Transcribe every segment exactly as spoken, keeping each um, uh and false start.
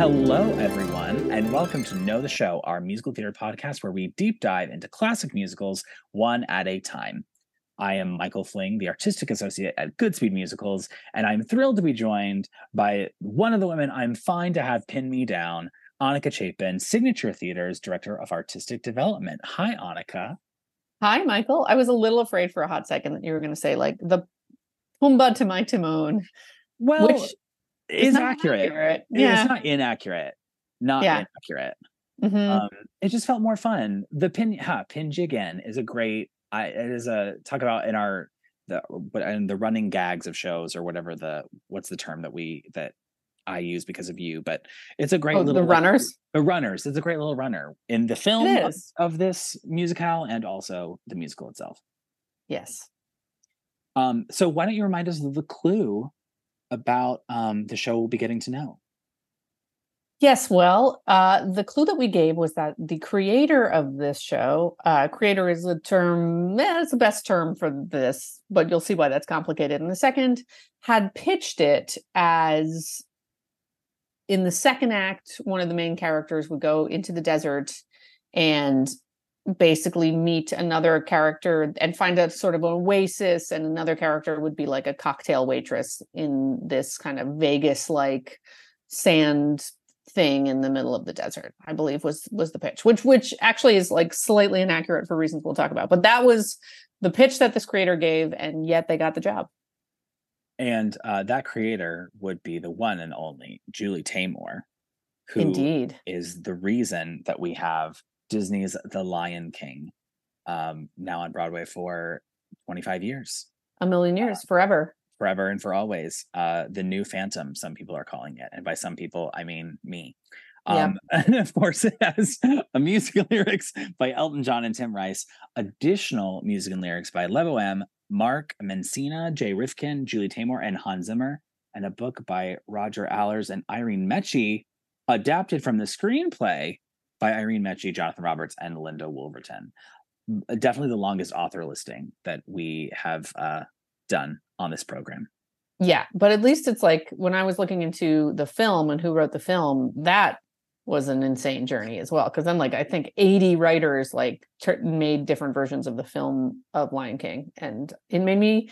Hello, everyone, and welcome to Know the Show, our musical theater podcast where we deep dive into classic musicals one at a time. I am Michael Fling, the Artistic Associate at Goodspeed Musicals, and I'm thrilled to be joined by one of the women I'm fine to have pin me down, Annika Chapin, Signature Theater's Director of Artistic Development. Hi, Annika. Hi, Michael. I was a little afraid for a hot second that you were going to say, like, the Pumbaa to my Timon. Well, which is accurate. accurate. Yeah. It's not inaccurate. Not yeah. inaccurate. Mm-hmm. Um, it just felt more fun. The pin, huh, Pingy again is a great, I, it is a, talk about in our, the and the running gags of shows or whatever the, what's the term that we, that I use because of you, but it's a great oh, little. The runners? The runners. It's a great little runner in the film of, of this musicale and also the musical itself. Yes. Um, so why don't you remind us of the clue about um, the show we'll be getting to know? Yes, well, uh, the clue that we gave was that the creator of this show, uh, creator is the term, eh, it's the best term for this, but you'll see why that's complicated in a second, had pitched it as in the second act, one of the main characters would go into the desert and basically meet another character and find a sort of an oasis, and another character would be like a cocktail waitress in this kind of Vegas-like sand thing in the middle of the desert, I believe was was the pitch, which which actually is like slightly inaccurate for reasons we'll talk about, but that was the pitch that this creator gave, and yet they got the job. And uh, that creator would be the one and only Julie Taymor, who Indeed. is the reason that we have Disney's The Lion King, um, now on Broadway for twenty-five years. A million years, uh, forever. Forever and for always. Uh, the new Phantom, some people are calling it. And by some people, I mean me. Um, yeah. And of course, it has a music and lyrics by Elton John and Tim Rice, additional music and lyrics by Lebo M, Mark Mancina, Jay Rifkin, Julie Taymor, and Hans Zimmer, and a book by Roger Allers and Irene Mecchi, adapted from the screenplay by Irene Mecchi, Jonathan Roberts, and Linda Wolverton. Definitely the longest author listing that we have uh, done on this program. Yeah, but at least it's like when I was looking into the film and who wrote the film, that was an insane journey as well. Because then, like, I think eighty writers like t- made different versions of the film of Lion King, and it made me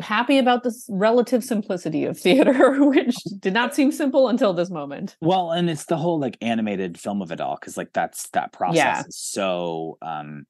happy about this relative simplicity of theater, which did not seem simple until this moment. Well, and it's the whole like animated film of it all, because like that's that process yeah. is so um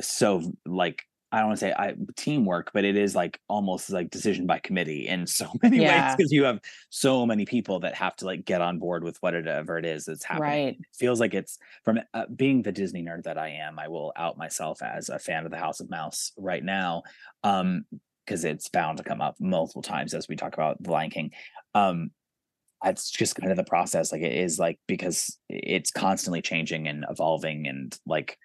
so like I don't want to say I teamwork, but it is like almost like decision by committee in so many yeah. ways, because you have so many people that have to like get on board with whatever it is that's happening. Right. It feels like it's from uh, being the Disney nerd that I am. I will out myself as a fan of the House of Mouse right now, um, because it's bound to come up multiple times as we talk about The Lion King. Um, it's just kind of the process. Like it is like because it's constantly changing and evolving and like.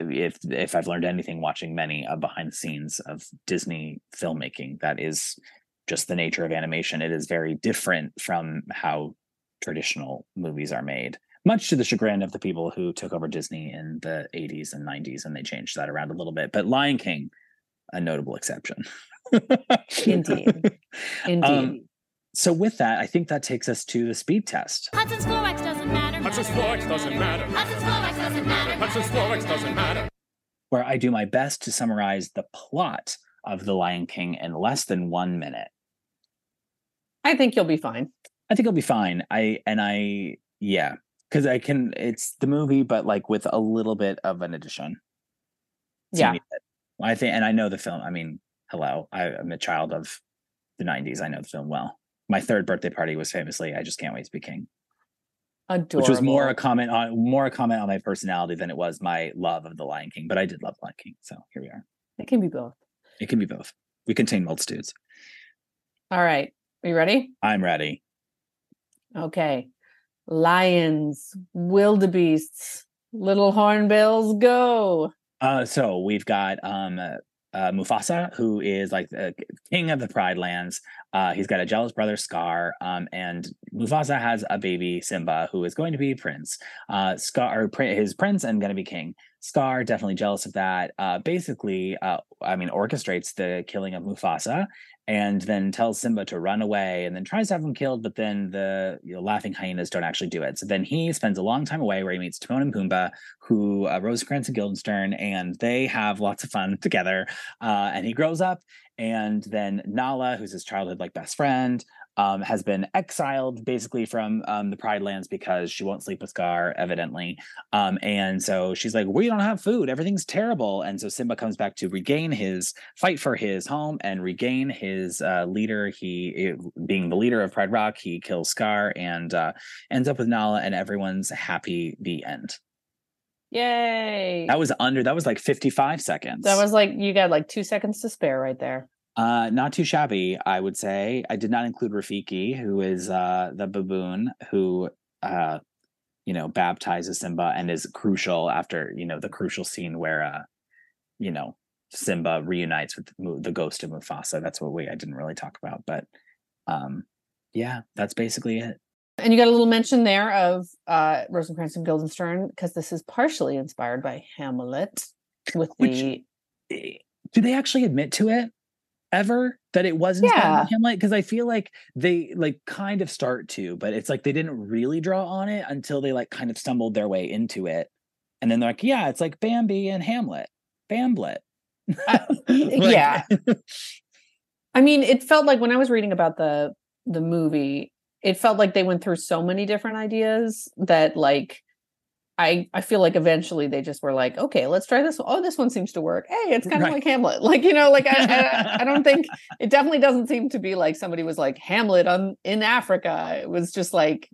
If if I've learned anything watching many uh, behind the scenes of Disney filmmaking, that is just the nature of animation. It is very different from how traditional movies are made, much to the chagrin of the people who took over Disney in the eighties and nineties, and they changed that around a little bit. But Lion King, a notable exception. Indeed. Indeed. Um, so with that, I think that takes us to the speed test. Hudson's Forex doesn't matter. Hudson's Forex doesn't matter. Hudson's Forex doesn't matter. Hudson's Forex doesn't matter. Where I do my best to summarize the plot of The Lion King in less than one minute. I think you'll be fine. I think I'll be fine. I and I, yeah, because I can. It's the movie, but like with a little bit of an addition. It's yeah, I think, and I know the film. I mean, hello, I, I'm a child of the nineties. I know the film well. My third birthday party was famously, I just can't wait to be king. Adorable. Which was more a comment on more a comment on my personality than it was my love of The Lion King. But I did love Lion King. So here we are. It can be both. It can be both. We contain multitudes. All right. Are you ready? I'm ready. Okay. Lions, wildebeests, little hornbills, go. Uh, so we've got... um. Uh, Mufasa, who is like the king of the Pride Lands. Uh, he's got a jealous brother, Scar, um, and Mufasa has a baby, Simba, who is going to be prince. Uh, Scar, or pr- his prince and going to be king. Scar, definitely jealous of that, uh, basically, uh, I mean, orchestrates the killing of Mufasa and then tells Simba to run away and then tries to have him killed, but then the you know, laughing hyenas don't actually do it. So then he spends a long time away where he meets Timon and Pumbaa, who uh, Rosencrantz and Guildenstern, and they have lots of fun together. Uh, and he grows up, and then Nala, who's his childhood like best friend, Um, has been exiled basically from um, the Pride Lands because she won't sleep with Scar, evidently. Um, and so she's like, we don't have food. Everything's terrible. And so Simba comes back to regain his fight for his home and regain his uh, leader. He it, being the leader of Pride Rock, he kills Scar and uh, ends up with Nala, and everyone's happy. The end. Yay. That was under, that was like fifty-five seconds. That was like, you got like two seconds to spare right there. Uh, not too shabby, I would say. I did not include Rafiki, who is uh, the baboon who, uh, you know, baptizes Simba and is crucial after, you know, the crucial scene where, uh, you know, Simba reunites with the ghost of Mufasa. That's what we I didn't really talk about. But um, yeah, that's basically it. And you got a little mention there of uh, Rosencrantz and Guildenstern, because this is partially inspired by Hamlet. With Which, the Do they actually admit to it? Ever that it wasn't yeah. Hamlet, because I feel like they like kind of start to, but it's like they didn't really draw on it until they like kind of stumbled their way into it, and then they're like, yeah, it's like Bambi and Hamlet, Bamblet. Uh, like, yeah, I mean, it felt like when I was reading about the the movie, it felt like they went through so many different ideas that like. I, I feel like eventually they just were like, okay, let's try this. Oh, this one seems to work. Hey, it's kind of right. like Hamlet. Like, you know, like I, I I don't think it definitely doesn't seem to be like somebody was like Hamlet on in Africa. It was just like,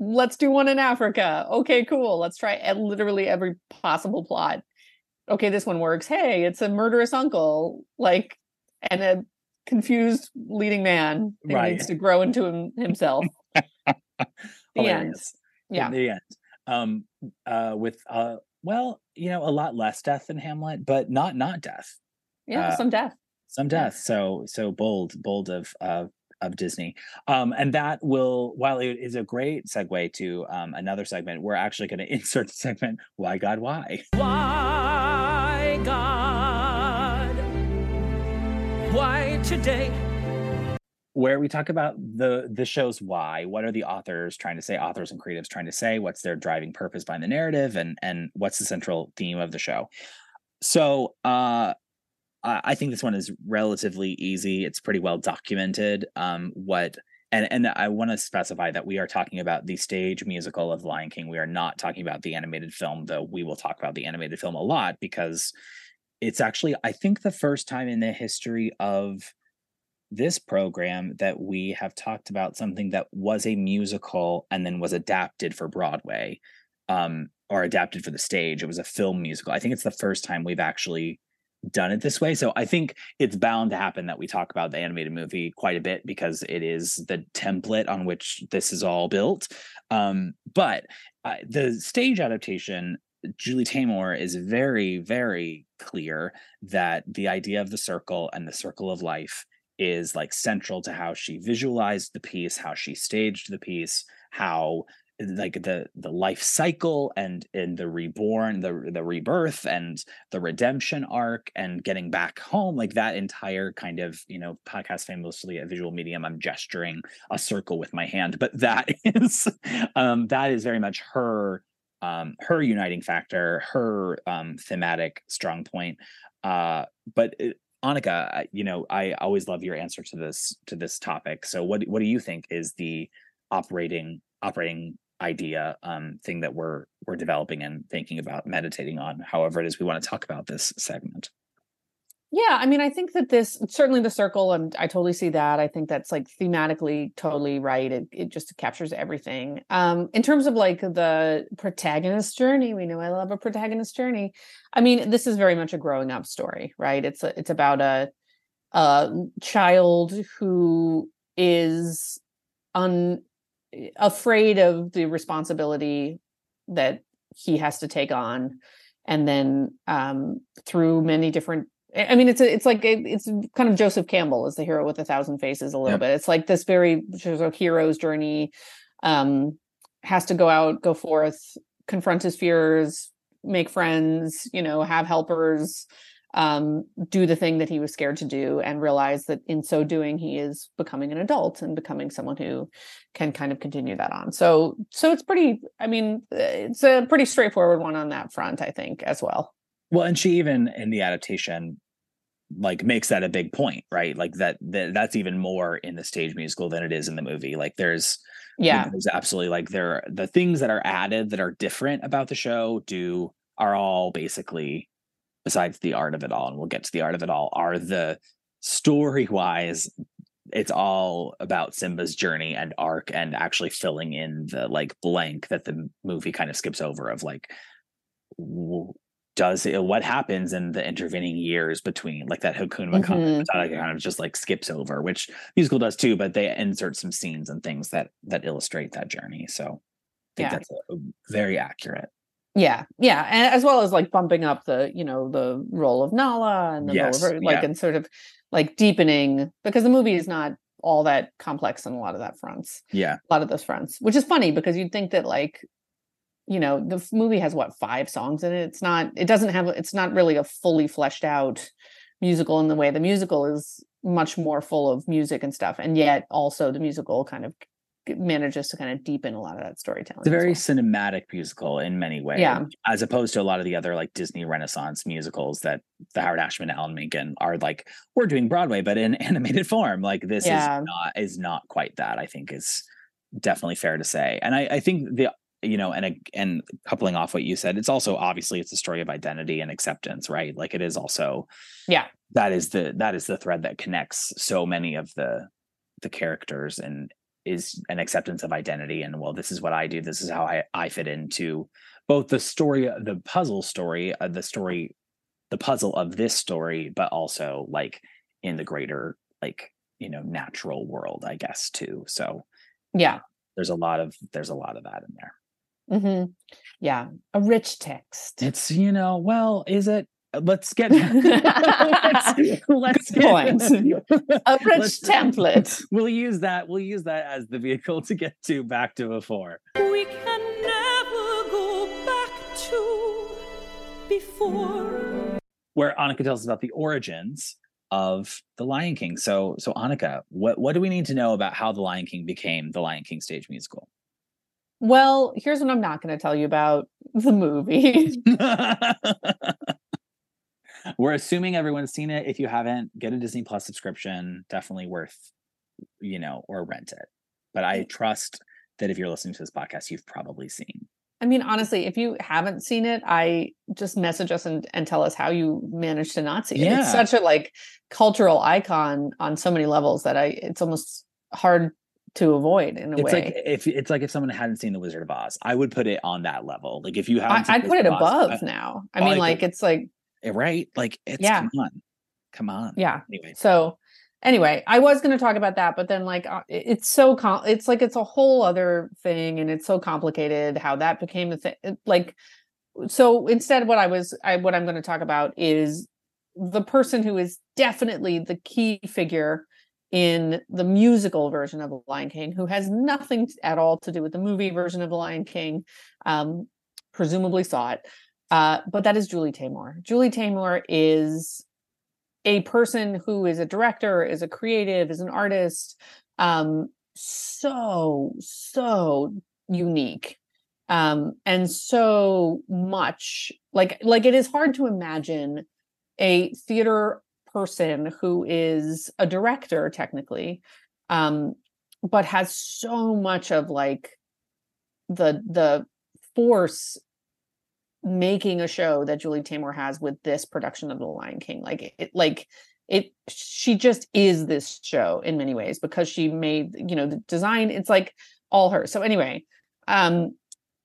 let's do one in Africa. Okay, cool. Let's try literally every possible plot. Okay, this one works. Hey, it's a murderous uncle, like, and a confused leading man who right. needs to grow into him, himself. The end. Yeah. In the end. Um, uh, with uh, well, you know, a lot less death than Hamlet, but not not death. Yeah, uh, some death, some death. Yeah. So so bold, bold of of of Disney. Um, and that will, while it is a great segue to um another segment, we're actually going to insert the segment. Why God? Why? Why God? Why today? Where we talk about the the show's why, what are the authors trying to say, authors and creatives trying to say, what's their driving purpose behind the narrative, and and what's the central theme of the show. So uh, I think this one is relatively easy. It's pretty well documented. Um, what and and I want to specify that we are talking about the stage musical of The Lion King. We are not talking about the animated film, though we will talk about the animated film a lot, because it's actually, I think, the first time in the history of this program that we have talked about something that was a musical and then was adapted for Broadway, um, or adapted for the stage. It was a film musical. I think it's the first time we've actually done it this way. So I think it's bound to happen that we talk about the animated movie quite a bit, because it is the template on which this is all built. Um, but uh, the stage adaptation, Julie Taymor is very, very clear that the idea of the circle and the circle of life is like central to how she visualized the piece, how she staged the piece, how like the the life cycle and in the reborn, the the rebirth and the redemption arc and getting back home, like that entire kind of, you know, podcast famously a visual medium. I'm gesturing a circle with my hand, but that is um, that is very much her um, her uniting factor, her um, thematic strong point. Uh, but it, Annika, you know, I always love your answer to this to this topic. So, what what do you think is the operating operating idea, um, thing that we're we're developing and thinking about, meditating on, however it is we want to talk about this segment? Yeah, I mean, I think that this certainly the circle, and I totally see that. I think that's like thematically totally right. It it just captures everything. Um, in terms of like the protagonist's journey, we know I love a protagonist's journey. I mean, this is very much a growing up story, right? It's a, it's about a, a child who is un, afraid of the responsibility that he has to take on. And then um, through many different, I mean, it's a, it's like, a, it's kind of Joseph Campbell as the hero with a thousand faces a little yeah. bit. It's like this very hero's journey, um, has to go out, go forth, confront his fears, make friends, you know, have helpers, um, do the thing that he was scared to do, and realize that in so doing, he is becoming an adult and becoming someone who can kind of continue that on. So, so it's pretty, I mean, it's a pretty straightforward one on that front, I think, as well. Well, and she even in the adaptation, like, makes that a big point, right? Like that, that that's even more in the stage musical than it is in the movie. Like there's, yeah, there's absolutely like there, the things that are added that are different about the show do are all basically, besides the art of it all, and we'll get to the art of it all, are the story wise, it's all about Simba's journey and arc, and actually filling in the like blank that the movie kind of skips over of like, w- does it, what happens in the intervening years between, like that Hakuna Matata mm-hmm. kind of just like skips over, which musical does too, but they insert some scenes and things that that illustrate that journey. So I think yeah. that's a, a very accurate. Yeah, yeah, and as well as like bumping up the, you know, the role of Nala and the yes, role of her, like yeah. and sort of like deepening, because the movie is not all that complex on a lot of that fronts. Yeah, a lot of those fronts, which is funny because you'd think that like, you know, the movie has what, five songs in it. It's not, it doesn't have, it's not really a fully fleshed out musical in the way the musical is much more full of music and stuff. And yet also the musical kind of manages to kind of deepen a lot of that storytelling. It's a very well. cinematic musical in many ways, yeah. as opposed to a lot of the other like Disney Renaissance musicals that the Howard Ashman, Alan Menken are like, we're doing Broadway, but in animated form. Like this yeah. is not, is not quite that, I think is definitely fair to say. And I, I think the, you know, and, and coupling off what you said, it's also obviously it's a story of identity and acceptance, right? Like it is also, yeah, that is the, that is the thread that connects so many of the, the characters, and is an acceptance of identity. And well, this is what I do. This is how I, I fit into both the story, the puzzle story, uh, the story, the puzzle of this story, but also like in the greater, like, you know, natural world, I guess, too. So yeah, there's a lot of, there's a lot of that in there. Mm-hmm. Yeah, a rich text. It's, you know, well, is it? Let's get let's, let's get point. a rich let's, template. We'll use that. We'll use that as the vehicle to get to back to before. We can never go back to before. Where Annika tells us about the origins of The Lion King. So, so Annika, what what do we need to know about how The Lion King became The Lion King stage musical? Well, here's what I'm not going to tell you about the movie. We're assuming everyone's seen it. If you haven't, get a Disney Plus subscription. Definitely worth, you know, or rent it. But I trust that if you're listening to this podcast, you've probably seen. I mean, honestly, if you haven't seen it, I just message us and, and tell us how you managed to not see it. Yeah. It's such a like cultural icon on so many levels that I it's almost hard to avoid in a it's way. Like if it's like if someone hadn't seen The Wizard of Oz, I would put it on that level. Like if you haven't, I, I'd put it above Oz, now. I mean, like it's like right, like it's yeah. come on, come on. Yeah. Anyway, so anyway, I was going to talk about that, but then like it's so com- it's like it's a whole other thing, and it's so complicated how that became a thing. Like so, instead, what I was, I what I'm going to talk about is the person who is definitely the key figure in the musical version of The Lion King, who has nothing at all to do with the movie version of The Lion King, um, presumably saw it. Uh, but that is Julie Taymor. Julie Taymor is a person who is a director, is a creative, is an artist. Um, so, so unique. Um, and so much, like, like it is hard to imagine a theater person who is a director technically, um, but has so much of like the the force making a show that Julie Taymor has with this production of The Lion King. Like it, like it, she just is this show in many ways because she made, you know, the design. It's like all her. So anyway, um,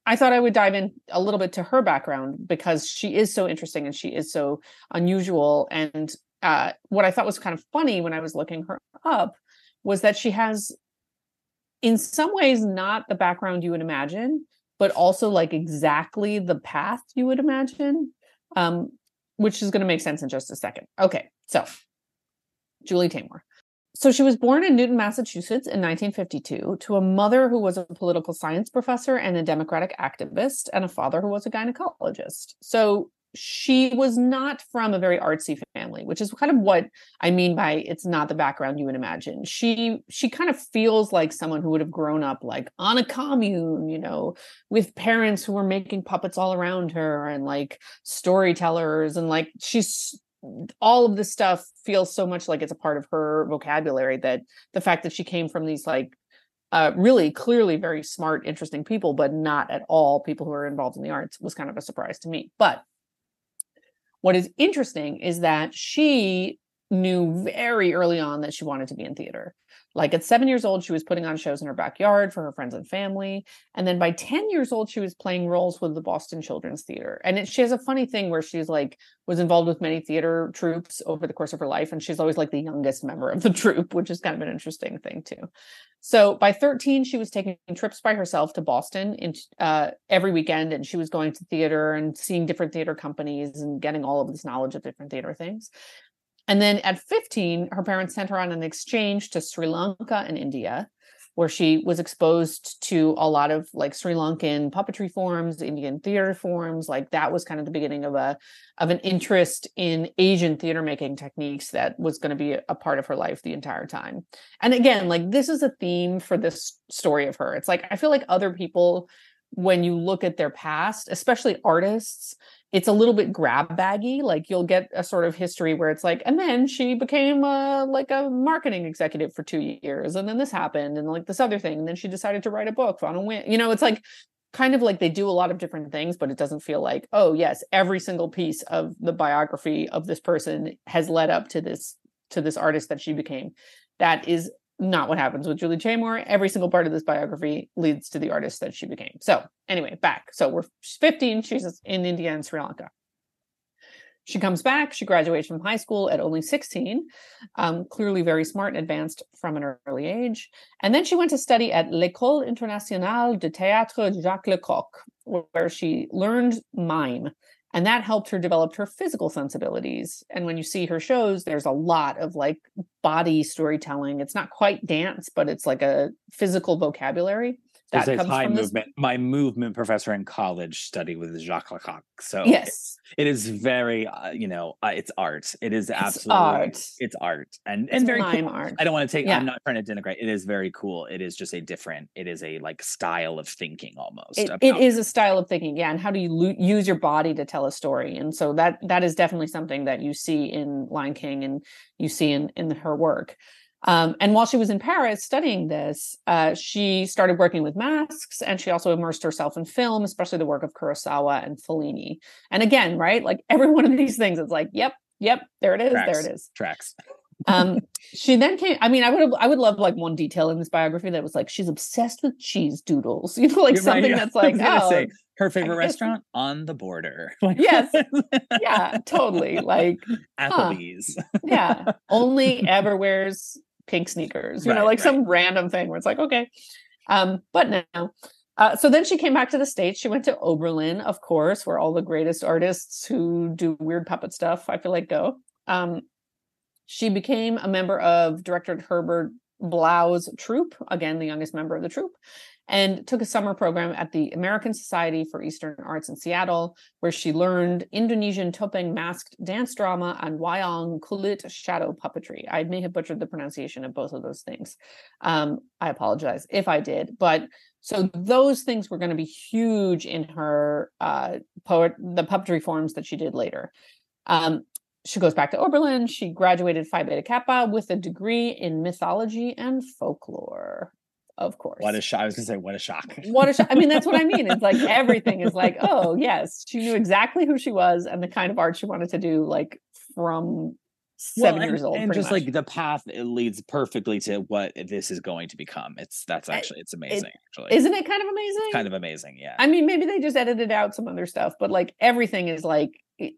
I thought I would dive in a little bit to her background because she is so interesting and she is so unusual. And Uh, what I thought was kind of funny when I was looking her up was that she has, in some ways, not the background you would imagine, but also like exactly the path you would imagine, um, which is going to make sense in just a second. Okay, so Julie Taymor. So she was born in Newton, Massachusetts in nineteen fifty-two to a mother who was a political science professor and a democratic activist, and a father who was a gynecologist. So she was not from a very artsy family, which is kind of what I mean by it's not the background you would imagine. She she kind of feels like someone who would have grown up like on a commune, you know, with parents who were making puppets all around her and like storytellers, and like she's all of this stuff feels so much like it's a part of her vocabulary that the fact that she came from these like Uh, really clearly very smart, interesting people, but not at all people who are involved in the arts was kind of a surprise to me. But what is interesting is that she knew very early on that she wanted to be in theater. Like at seven years old, she was putting on shows in her backyard for her friends and family. And then by ten years old, she was playing roles with the Boston Children's Theater. And it, she has a funny thing where she's like, was involved with many theater troupes over the course of her life. And she's always like the youngest member of the troupe, which is kind of an interesting thing too. So by thirteen, she was taking trips by herself to Boston in, uh, every weekend. And she was going to theater and seeing different theater companies and getting all of this knowledge of different theater things. And then at fifteen, her parents sent her on an exchange to Sri Lanka and India, where she was exposed to a lot of like Sri Lankan puppetry forms, Indian theater forms. Like that was kind of the beginning of a of an interest in Asian theater making techniques that was going to be a part of her life the entire time. And again, like this is a theme for this story of her. It's like, I feel like other people, when you look at their past, especially artists, it's a little bit grab baggy. Like you'll get a sort of history where it's like, and then she became a, like a marketing executive for two years. And then this happened and like this other thing. And then she decided to write a book on a whim. You know, it's like kind of like they do a lot of different things, but it doesn't feel like, oh yes, every single piece of the biography of this person has led up to this, to this artist that she became. That is not what happens with Julie Taymor. Every single part of this biography leads to the artist that she became. So anyway, back. So we're fifteen. She's in India and Sri Lanka. She comes back. She graduates from high school at only sixteen. Um, clearly very smart and advanced from an early age. And then she went to study at L'École Internationale de Théâtre Jacques Lecoq, where she learned mime. And that helped her develop her physical sensibilities. And when you see her shows, there's a lot of like body storytelling. It's not quite dance, but it's like a physical vocabulary. That comes from this. Movement. My movement professor in college studied with Jacques Lecoq. So yes, it, it is very, uh, you know, uh, it's art. It is absolutely art. It's art. And, it's and very cool. Art. I don't want to take, yeah. I'm not trying to denigrate. It is very cool. It is just a different, it is a like style of thinking almost. It, it is a style of thinking. Yeah. And how do you lo- use your body to tell a story? And so that that is definitely something that you see in Lion King and you see in, in her work. Um, and while she was in Paris studying this, uh, she started working with masks, and she also immersed herself in film, especially the work of Kurosawa and Fellini. And again, right, like every one of these things, it's like, yep, yep, there it is, tracks, there it is. Tracks. um, she then came, I mean, I would have, I would love like one detail in this biography that was like, she's obsessed with cheese doodles, you know, like You're something right, yeah. that's like, oh. Say, her favorite restaurant on the border. Yes. Yeah, totally. Like Applebee's. Huh. Yeah. Only ever wears pink sneakers, you right, know, like right. some random thing where it's like, okay. Um, but no. Uh, so then she came back to the States. She went to Oberlin, of course, where all the greatest artists who do weird puppet stuff, I feel like, go. Um, she became a member of director Herbert Blau's troupe, again, the youngest member of the troupe, and took a summer program at the American Society for Eastern Arts in Seattle, where she learned Indonesian topeng masked dance drama and wayang kulit shadow puppetry. I may have butchered the pronunciation of both of those things. Um, I apologize if I did, but so those things were going to be huge in her uh, poet, the puppetry forms that she did later. Um, She goes back to Oberlin. She graduated Phi Beta Kappa with a degree in mythology and folklore, of course. What a shock. I was going to say, what a shock. What a shock. I mean, that's what I mean. It's like everything is like, oh, yes. She knew exactly who she was and the kind of art she wanted to do, like from seven well, and, years old. And just much. Like the path, it leads perfectly to what this is going to become. It's that's actually, it's amazing. It, actually, Isn't it kind of amazing? It's kind of amazing, yeah. I mean, maybe they just edited out some other stuff, but like everything is like, it,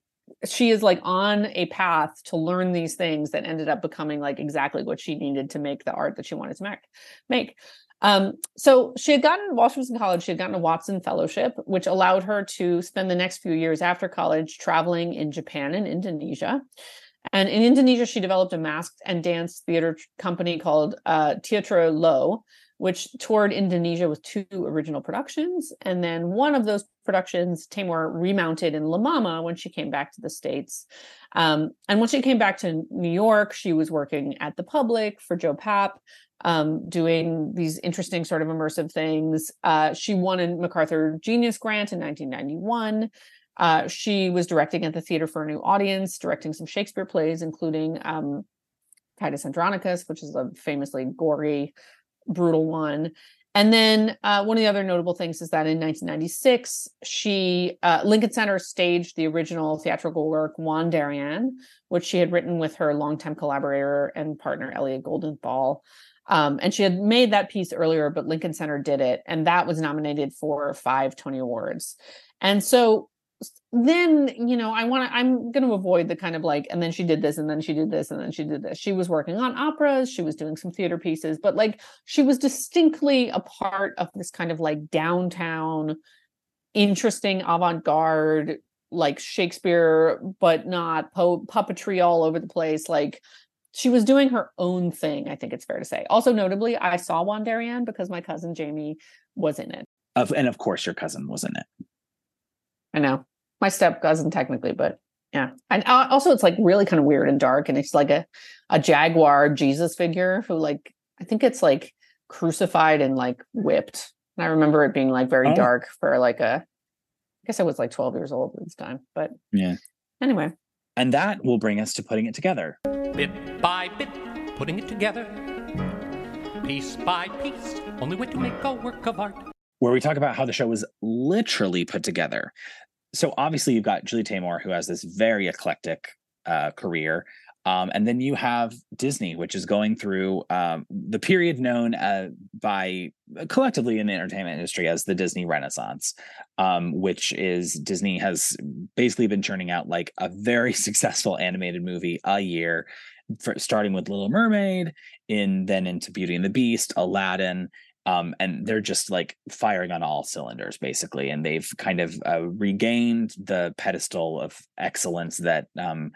she is like on a path to learn these things that ended up becoming like exactly what she needed to make the art that she wanted to make. Um, so she had gotten, while she was in college, she had gotten a Watson Fellowship, which allowed her to spend the next few years after college traveling in Japan and Indonesia. And in Indonesia, she developed a masked and dance theater company called uh, Teatro Lo, which toured Indonesia with two original productions. And then one of those productions, Taymor remounted in La Mama when she came back to the States. Um, and when she came back to New York, she was working at the Public for Joe Papp, um, doing these interesting sort of immersive things. Uh, she won a MacArthur Genius Grant in nineteen ninety-one. Uh, she was directing at the Theater for a New Audience, directing some Shakespeare plays, including um, Titus Andronicus, which is a famously gory, brutal one. And then uh, one of the other notable things is that in nineteen ninety-six, she uh, Lincoln Center staged the original theatrical work Juan Darien, which she had written with her longtime collaborator and partner Elliot Goldenthal. Um, and she had made that piece earlier, but Lincoln Center did it, and that was nominated for five Tony Awards. And so then, you know, I want to, I'm going to avoid the kind of like, and then she did this, and then she did this, and then she did this. She was working on operas. She was doing some theater pieces, but like, she was distinctly a part of this kind of like downtown, interesting avant-garde, like Shakespeare, but not po- puppetry all over the place. Like, she was doing her own thing, I think it's fair to say. Also notably, I saw Juan Darien because my cousin Jamie was in it. Of, and of course your cousin was in it. I know. My step cousin technically, but yeah. And also it's like really kind of weird and dark. And it's like a, a jaguar Jesus figure who like, I think it's like crucified and like whipped. And I remember it being like very oh. dark for like a, I guess I was like twelve years old at this time, but yeah. Anyway. And that will bring us to putting it together. Bit by bit, putting it together. Piece by piece, only way to make a work of art. Where we talk about how the show was literally put together. So obviously you've got Julie Taymor, who has this very eclectic uh, career. Um, and then you have Disney, which is going through um, the period known uh, by collectively in the entertainment industry as the Disney Renaissance, um, which is Disney has basically been churning out like a very successful animated movie a year, for, starting with Little Mermaid, in then into Beauty and the Beast, Aladdin. Um, and they're just like firing on all cylinders, basically. And they've kind of uh, regained the pedestal of excellence that um,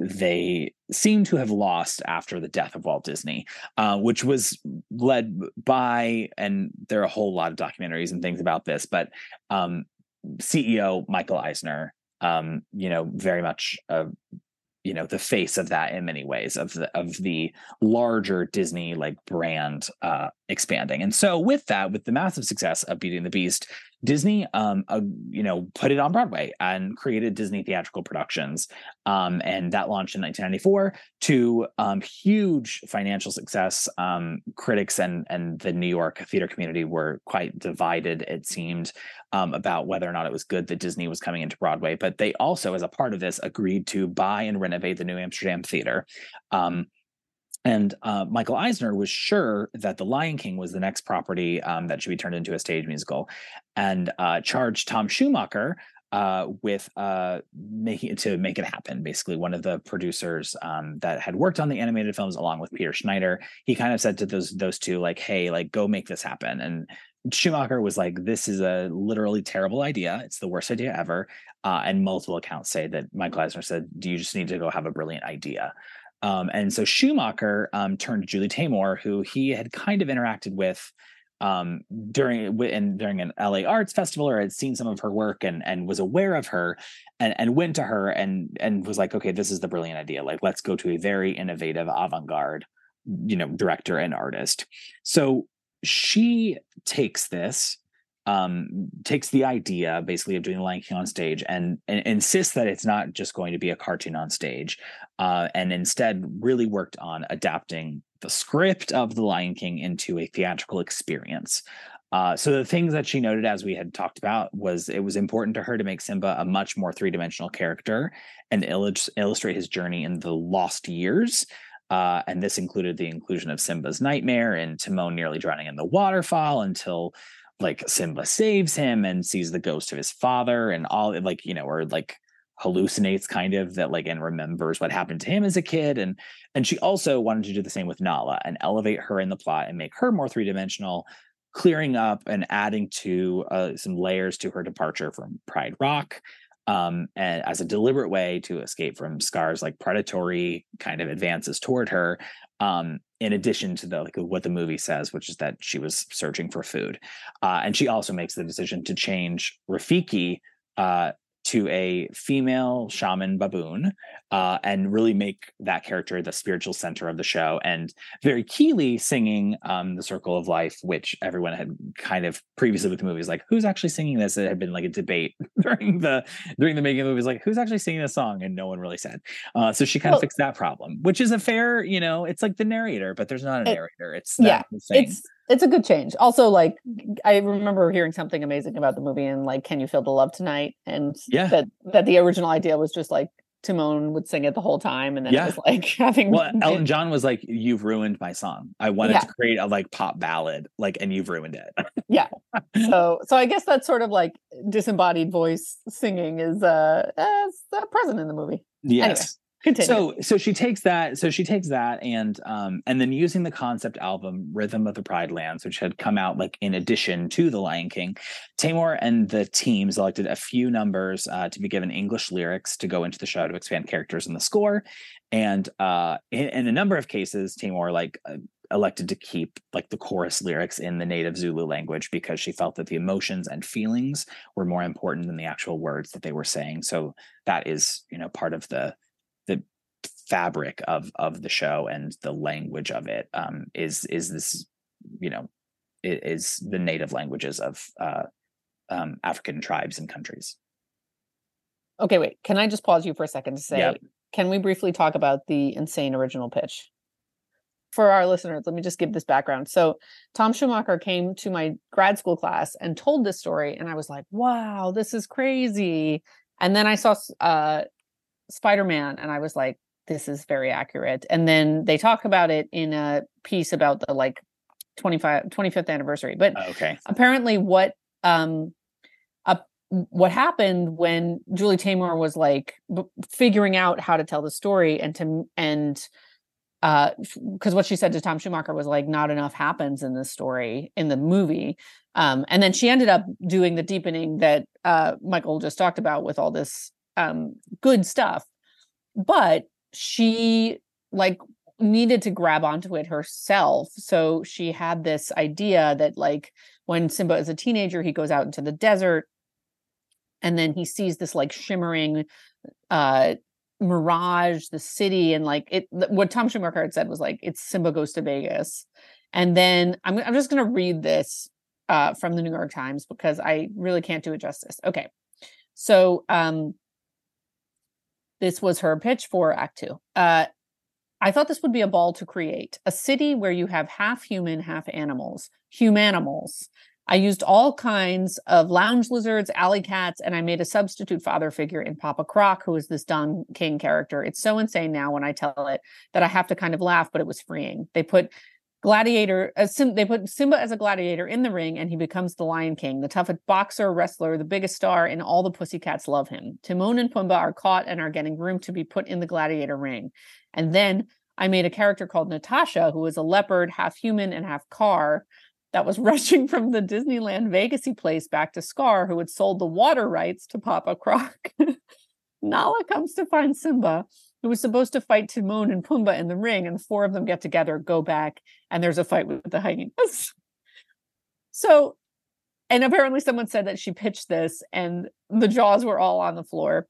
they seem to have lost after the death of Walt Disney, uh, which was led by, and there are a whole lot of documentaries and things about this, but um, C E O Michael Eisner, um, you know, very much a uh, you know, the face of that in many ways of the, of the larger Disney like brand uh, expanding. And so with that, with the massive success of Beauty and the Beast, Disney, um, uh, you know, put it on Broadway and created Disney Theatrical Productions. Um, and that launched in nineteen ninety-four to um, huge financial success. Um, critics and, and the New York theater community were quite divided, it seemed, um, about whether or not it was good that Disney was coming into Broadway. But they also, as a part of this, agreed to buy and renovate the New Amsterdam Theater. Um, And uh, Michael Eisner was sure that The Lion King was the next property um, that should be turned into a stage musical, and uh, charged Tom Schumacher uh, with uh, making to make it happen. Basically, one of the producers um, that had worked on the animated films, along with Peter Schneider, he kind of said to those those two, like, "Hey, like, go make this happen." And Schumacher was like, "This is a literally terrible idea. It's the worst idea ever." Uh, and multiple accounts say that Michael Eisner said, "Do you just need to go have a brilliant idea?" Um, and so Schumacher um, turned to Julie Taymor, who he had kind of interacted with um, during w- and during an L A arts festival, or had seen some of her work and and was aware of her, and, and went to her and and was like, okay, this is the brilliant idea. Like, let's go to a very innovative avant-garde, you know, director and artist. So she takes this, um, takes the idea basically of doing The Lion King on stage and, and insists that it's not just going to be a cartoon on stage, uh, and instead really worked on adapting the script of The Lion King into a theatrical experience. Uh, so the things that she noted, as we had talked about, was it was important to her to make Simba a much more three-dimensional character and illust- illustrate his journey in the lost years. Uh, and this included the inclusion of Simba's nightmare and Timon nearly drowning in the waterfall until... like Simba saves him and sees the ghost of his father and all, like, you know, or like hallucinates kind of that, like, and remembers what happened to him as a kid. And, and she also wanted to do the same with Nala and elevate her in the plot and make her more three-dimensional, clearing up and adding to uh, some layers to her departure from Pride Rock. um, and as a deliberate way to escape from Scar's like predatory kind of advances toward her, um, in addition to the like what the movie says, which is that she was searching for food. Uh, and she also makes the decision to change Rafiki uh, to a female shaman baboon, uh, and really make that character the spiritual center of the show, and very keenly singing um, The Circle of Life, which everyone had kind of previously with the movies, like, who's actually singing this? It had been like a debate during the during the making of the movies, like, who's actually singing this song? And no one really said. Uh, so she kind well, of fixed that problem, which is a fair, you know, it's like the narrator, but there's not a it, narrator. It's not yeah, the same. It's- It's a good change. Also, like, I remember hearing something amazing about the movie and, like, Can You Feel the Love Tonight? And yeah. that, that the original idea was just, like, Timon would sing it the whole time. And then yeah. it was, like, having... Well, Elton John was like, you've ruined my song. I wanted yeah. to create a, like, pop ballad, like, and you've ruined it. yeah. So so I guess that sort of, like, disembodied voice singing is uh, uh present in the movie. Yes. Anyway. Continue. So, so she takes that, so she takes that and, um, and then using the concept album Rhythm of the Pride Lands, which had come out like in addition to The Lion King, Taymor and the team selected a few numbers uh, to be given English lyrics to go into the show to expand characters in the score. And, uh, in, in a number of cases, Taymor like uh, elected to keep like the chorus lyrics in the native Zulu language because she felt that the emotions and feelings were more important than the actual words that they were saying. So that is, you know, part of the the fabric of, of the show and the language of it, um, is, is this, you know, is the native languages of, uh, um, African tribes and countries. Okay. Wait, can I just pause you for a second to say, yep. Can we briefly talk about the insane original pitch for our listeners? Let me just give this background. So Tom Schumacher came to my grad school class and told this story. And I was like, wow, this is crazy. And then I saw, uh, Spider-Man and I was like, this is very accurate. And then they talk about it in a piece about the like twenty-fifth anniversary. But okay. apparently what um uh, what happened when Julie Taymor was like b- figuring out how to tell the story and to and uh because what she said to Tom Schumacher was like, not enough happens in this story in the movie. Um and then she ended up doing the deepening that uh Michael just talked about with all this Um, good stuff, but she like needed to grab onto it herself. So she had this idea that like when Simba is a teenager, he goes out into the desert and then he sees this like shimmering uh, mirage, the city. And like it, what Tom Schumacher had said was like, it's Simba goes to Vegas. And then I'm, I'm just going to read this uh, from the New York Times because I really can't do it justice. Okay. So, um, this was her pitch for Act Two. Uh, I thought this would be a ball to create, a city where you have half human, half animals, humanimals. I used all kinds of lounge lizards, alley cats, and I made a substitute father figure in Papa Croc, who is this Don King character. It's so insane now when I tell it that I have to kind of laugh, but it was freeing. They put gladiator, uh, Sim, they put Simba as a gladiator in the ring, and he becomes the Lion King, the toughest boxer, wrestler, the biggest star, and all the pussycats love him. Timon and Pumbaa are caught and are getting groomed to be put in the gladiator ring. And then I made a character called Natasha, who is a leopard, half human and half car, that was rushing from the Disneyland Vegasy place back to Scar, who had sold the water rights to Papa Croc. Nala comes to find Simba, who was supposed to fight Timon and Pumbaa in the ring, and the four of them get together, go back, and there's a fight with the hyenas. So, and apparently someone said that she pitched this, and the jaws were all on the floor.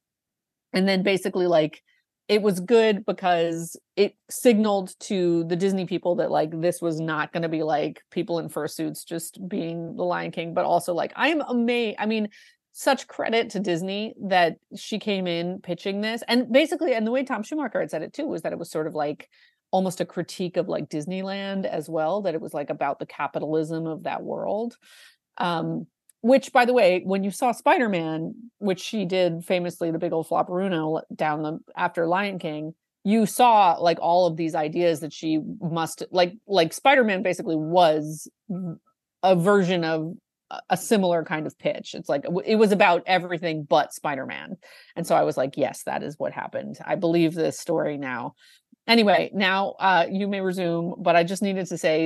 And then basically, like, it was good because it signaled to the Disney people that, like, this was not going to be, like, people in fursuits just being the Lion King, but also, like, I'm amazed. I mean... such credit to Disney that she came in pitching this. And basically, and the way Tom Schumacher had said it too, was that it was sort of like almost a critique of like Disneyland as well, that it was like about the capitalism of that world. Um, which, by the way, when you saw Spider-Man, which she did famously, the big old flopperuno down the after Lion King, you saw like all of these ideas that she must, like, like Spider-Man basically was a version of a similar kind of pitch. It's like, it was about everything but Spider-Man. And so I was like, yes, that is what happened. I believe this story now. Anyway, now uh, you may resume, but I just needed to say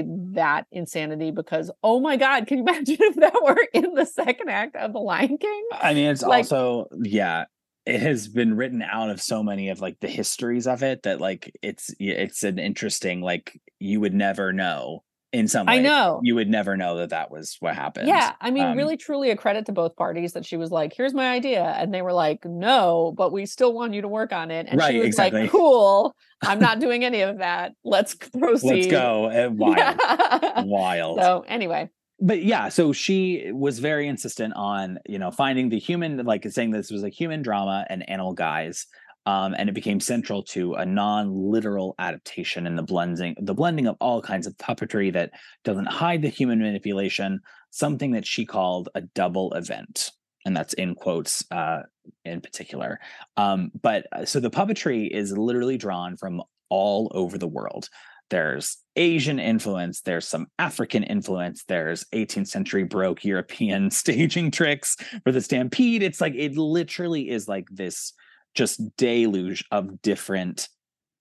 that insanity because, oh my God, can you imagine if that were in the second act of The Lion King? I mean, it's like, also, yeah, it has been written out of so many of like the histories of it that like it's it's an interesting, like, you would never know in some way. I know you would never know that that was what happened. Yeah, I mean, um, really truly a credit to both parties that she was like, here's my idea, and they were like, no, but we still want you to work on it. And right, she was exactly. like, cool, I'm not doing any of that, let's proceed, let's go. And wild yeah. wild so anyway. But yeah, so she was very insistent on, you know, finding the human, like saying this was a human drama and animal guise. Um, and it became central to a non-literal adaptation and the blending, the blending of all kinds of puppetry that doesn't hide the human manipulation, something that she called a double event. And that's in quotes uh, in particular. Um, but so the puppetry is literally drawn from all over the world. There's Asian influence, there's some African influence, there's eighteenth century Baroque European staging tricks for the Stampede. It's like, it literally is like this just deluge of different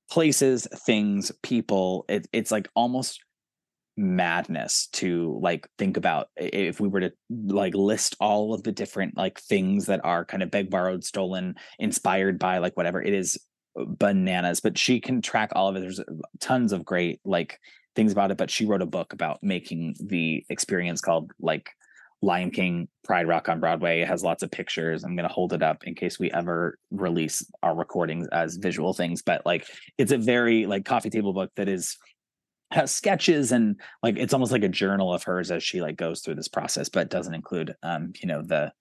places, things, people. It, it's like almost madness to like think about if we were to like list all of the different like things that are kind of beg, borrowed, stolen, inspired by like whatever it is. Bananas. But she can track all of it. There's tons of great like things about it, but she wrote a book about making the experience called like Lion King Pride Rock on Broadway. It has lots of pictures. I'm going to hold it up in case we ever release our recordings as visual things, but like it's a very like coffee table book that is has sketches and like it's almost like a journal of hers as she like goes through this process, but doesn't include um you know the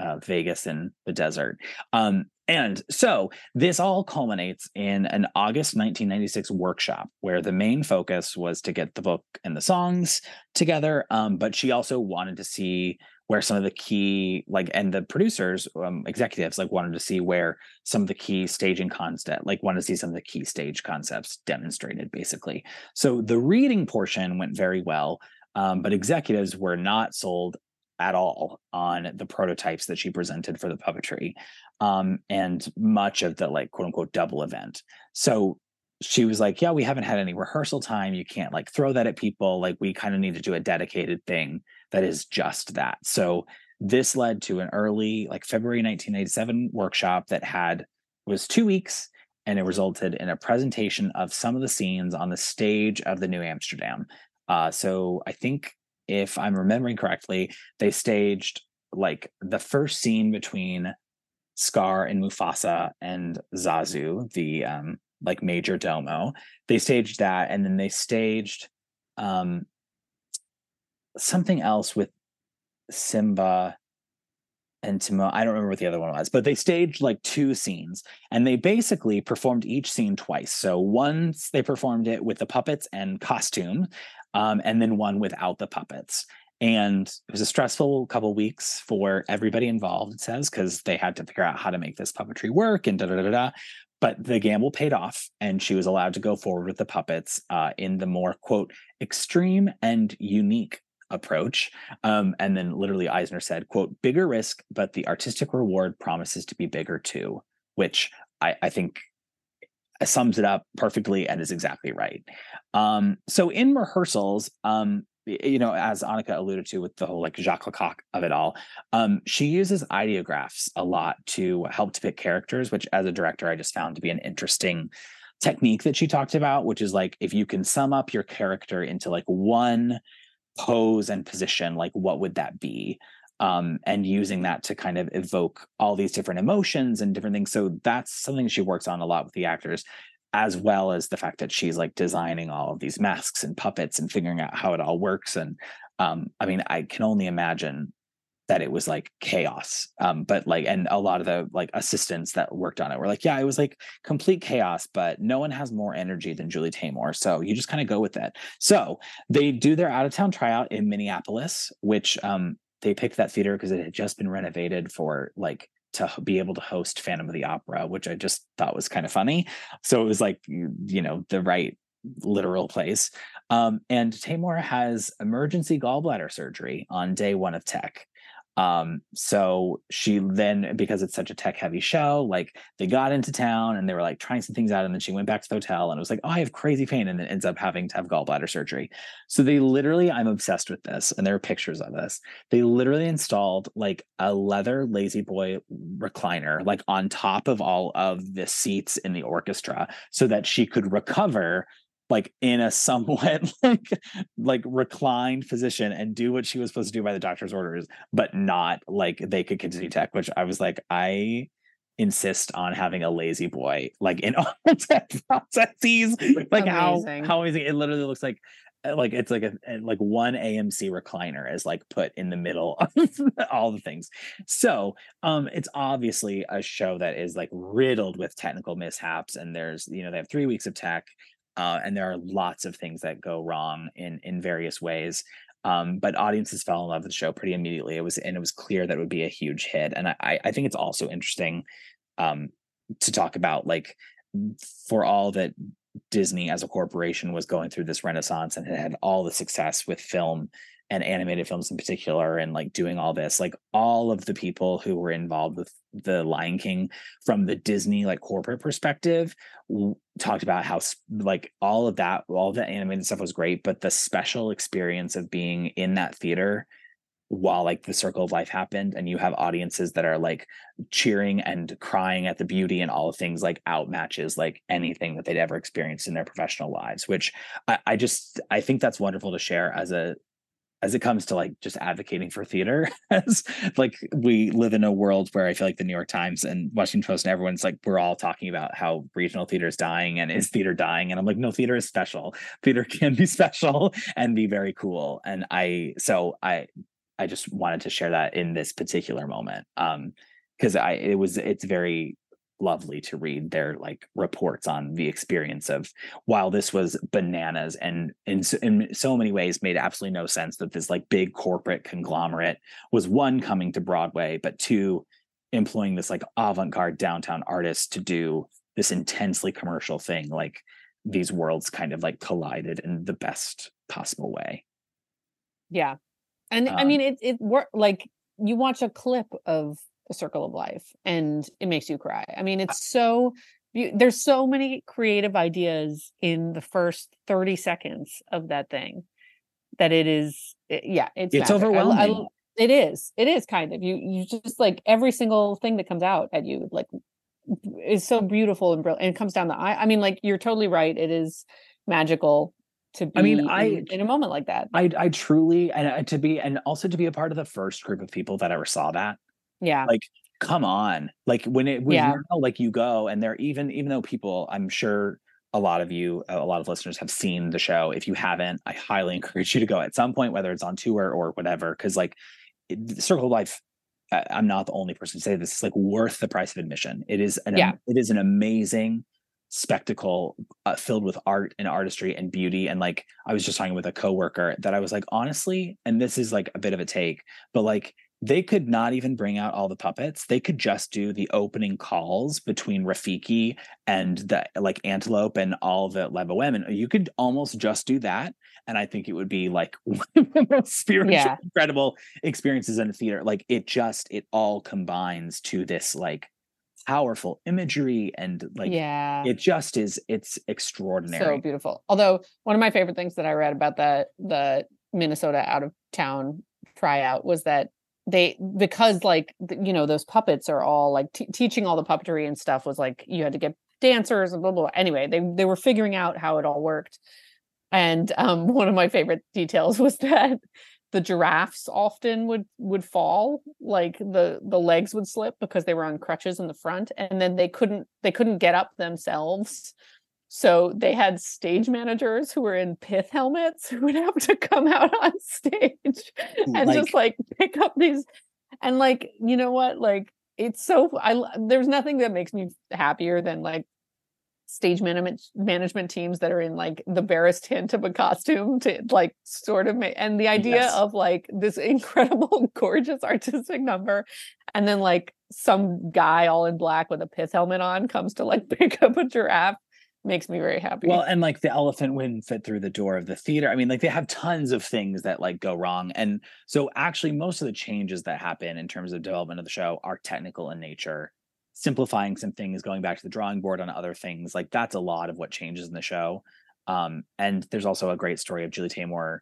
uh Vegas and the desert. Um And so this all culminates in an August nineteen ninety-six workshop where the main focus was to get the book and the songs together. Um, but she also wanted to see where some of the key, like, and the producers, um, executives, like, wanted to see where some of the key staging concept, like, wanted to see some of the key stage concepts demonstrated, basically. So the reading portion went very well, um, but executives were not sold at all on the prototypes that she presented for the puppetry, um, and much of the like quote unquote double event. So she was like, yeah, we haven't had any rehearsal time. You can't like throw that at people. Like we kind of need to do a dedicated thing that is just that. So this led to an early like February nineteen ninety-seven workshop that had was two weeks and it resulted in a presentation of some of the scenes on the stage of the New Amsterdam. Uh, so I think if I'm remembering correctly, they staged like the first scene between Scar and Mufasa and Zazu, the um, like major domo. They staged that, and then they staged um, something else with Simba and Timon. I don't remember what the other one was, but they staged like two scenes, and they basically performed each scene twice. So once they performed it with the puppets and costume, Um, and then one without the puppets. And it was a stressful couple weeks for everybody involved, it says, because they had to figure out how to make this puppetry work and da da da da. But the gamble paid off, and she was allowed to go forward with the puppets uh, in the more, quote, extreme and unique approach. Um, and then literally Eisner said, quote, bigger risk, but the artistic reward promises to be bigger too, which I, I think sums it up perfectly and is exactly right. Um, so in rehearsals, um, you know, as Annika alluded to with the whole like Jacques Lecoq of it all, um, she uses ideographs a lot to help depict characters, which as a director, I just found to be an interesting technique that she talked about, which is like, if you can sum up your character into like one pose and position, like what would that be? Um, and using that to kind of evoke all these different emotions and different things. So that's something she works on a lot with the actors, as well as the fact that she's like designing all of these masks and puppets and figuring out how it all works. And um, I mean, I can only imagine that it was like chaos, um, but like, and a lot of the like assistants that worked on it were like, yeah, it was like complete chaos, but no one has more energy than Julie Taymor. So you just kind of go with it. So they do their out of town tryout in Minneapolis, which, um, they picked that theater because it had just been renovated for like to be able to host Phantom of the Opera, which I just thought was kind of funny. So it was like, you know, the right literal place. Um, and Taymor has emergency gallbladder surgery on day one of tech. Um, so she then, because it's such a tech heavy show, like they got into town and they were like trying some things out, and then she went back to the hotel and it was like, oh, I have crazy pain, and then ends up having to have gallbladder surgery. So they literally, I'm obsessed with this, and there are pictures of this. They literally installed like a leather Lazy Boy recliner, like on top of all of the seats in the orchestra, so that she could recover like in a somewhat like like reclined position and do what she was supposed to do by the doctor's orders, but not like they could continue tech, which I was like, I insist on having a Lazy Boy like in all tech processes. Like amazing. how how amazing. It literally looks like like it's like a like one A M C recliner is like put in the middle of all the things. So um it's obviously a show that is like riddled with technical mishaps, and there's, you know, they have three weeks of tech. Uh, and there are lots of things that go wrong in, in various ways. Um, but audiences fell in love with the show pretty immediately. It was, and it was clear that it would be a huge hit. And I, I think it's also interesting um, to talk about, like, for all that Disney as a corporation was going through this renaissance and had all the success with film and animated films in particular, and like doing all this, like all of the people who were involved with The Lion King from the Disney like corporate perspective w- talked about how like all of that, all of the animated stuff was great, but the special experience of being in that theater while like the circle of life happened, and you have audiences that are like cheering and crying at the beauty and all of things, like outmatches like anything that they'd ever experienced in their professional lives, which I, I just, I think that's wonderful to share as a, as it comes to like just advocating for theater. As like we live in a world where I feel like the New York Times and Washington Post and everyone's like, we're all talking about how regional theater is dying and is theater dying. And I'm like, no, theater is special. Theater can be special and be very cool. And I, so I, I just wanted to share that in this particular moment. Um, cause I, it was, it's very lovely to read their like reports on the experience of, while this was bananas and in, in so many ways made absolutely no sense that this like big corporate conglomerate was one coming to Broadway, but two employing this like avant-garde downtown artist to do this intensely commercial thing, like these worlds kind of like collided in the best possible way. Yeah. And um, I mean, it, it worked. Like you watch a clip of The Circle of Life and it makes you cry. I mean, it's so, there's so many creative ideas in the first thirty seconds of that thing that it is, it, yeah, it's, it's overwhelming. I, I, it is, it is kind of, you, you just like every single thing that comes out at you, like is so beautiful and brilliant and comes down the eye. I mean, like, you're totally right. It is magical to be, I mean, I, in, in a moment like that. I, I truly, and I, to be, and also to be a part of the first group of people that ever saw that. Yeah. Like, come on. Like when it, when yeah. you're, like you go and they're even, even though people, I'm sure a lot of you, a lot of listeners have seen the show. If you haven't, I highly encourage you to go at some point, whether it's on tour or whatever. Cause like it, Circle of Life, I'm not the only person to say this, is like worth the price of admission. It is an, yeah. it is an amazing spectacle uh, filled with art and artistry and beauty. And like, I was just talking with a coworker that I was like, honestly, and this is like a bit of a take, but like, they could not even bring out all the puppets. They could just do the opening calls between Rafiki and the like antelope and all the Lebo M. And you could almost just do that. And I think it would be like one of the most spiritual, yeah. incredible experiences in the theater. Like it just, it all combines to this like powerful imagery and like, yeah. it just is, it's extraordinary. So beautiful. Although one of my favorite things that I read about the, the Minnesota out of town tryout was that they, because like, you know, those puppets are all like t- teaching all the puppetry and stuff was like, you had to get dancers and blah, blah, blah. Anyway, they, they were figuring out how it all worked. And um, one of my favorite details was that the giraffes often would, would fall, like the, the legs would slip because they were on crutches in the front, and then they couldn't, they couldn't get up themselves. So they had stage managers who were in pith helmets who would have to come out on stage and like, just like pick up these. And like, you know what? Like, it's so, I, there's nothing that makes me happier than like stage management management teams that are in like the barest hint of a costume to like sort of make, and the idea yes. of like this incredible, gorgeous artistic number. And then like some guy all in black with a pith helmet on comes to like pick up a giraffe. makes me very happy. Well, and like the elephant wouldn't fit through the door of the theater. I mean, like they have tons of things that like go wrong. And so actually most of the changes that happen in terms of development of the show are technical in nature, simplifying some things, going back to the drawing board on other things. Like that's a lot of what changes in the show. Um, and there's also a great story of Julie Taymor.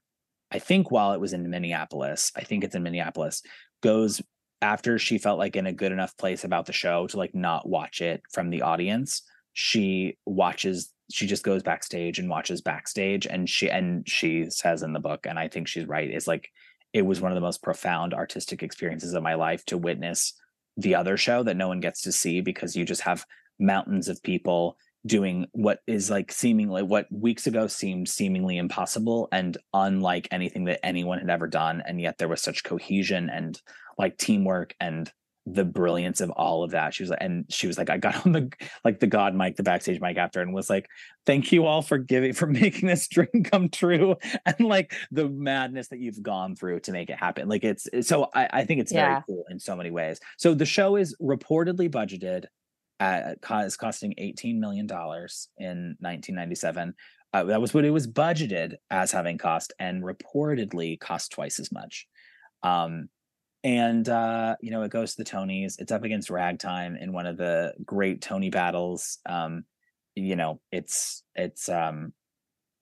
I think while it was in Minneapolis, I think it's in Minneapolis, goes after she felt like in a good enough place about the show to like not watch it from the audience. She watches, she just goes backstage and watches backstage. And she, and she says in the book, and I think she's right, it's like, it was one of the most profound artistic experiences of my life to witness the other show that no one gets to see, because you just have mountains of people doing what is like seemingly what weeks ago seemed seemingly impossible and unlike anything that anyone had ever done. And yet there was such cohesion and like teamwork and the brilliance of all of that. She was like, and she was like, I got on the, like the God mic, the backstage mic after, and was like, thank you all for giving, for making this dream come true. And like the madness that you've gone through to make it happen. Like it's, so I, I think it's very yeah. cool in so many ways. So the show is reportedly budgeted at, is costing eighteen million dollars in nineteen ninety-seven. Uh, that was what it was budgeted as having cost, and reportedly cost twice as much. Um, And, uh, you know, it goes to the Tonys. It's up against Ragtime in one of the great Tony battles. Um, you know, it's, it's, um,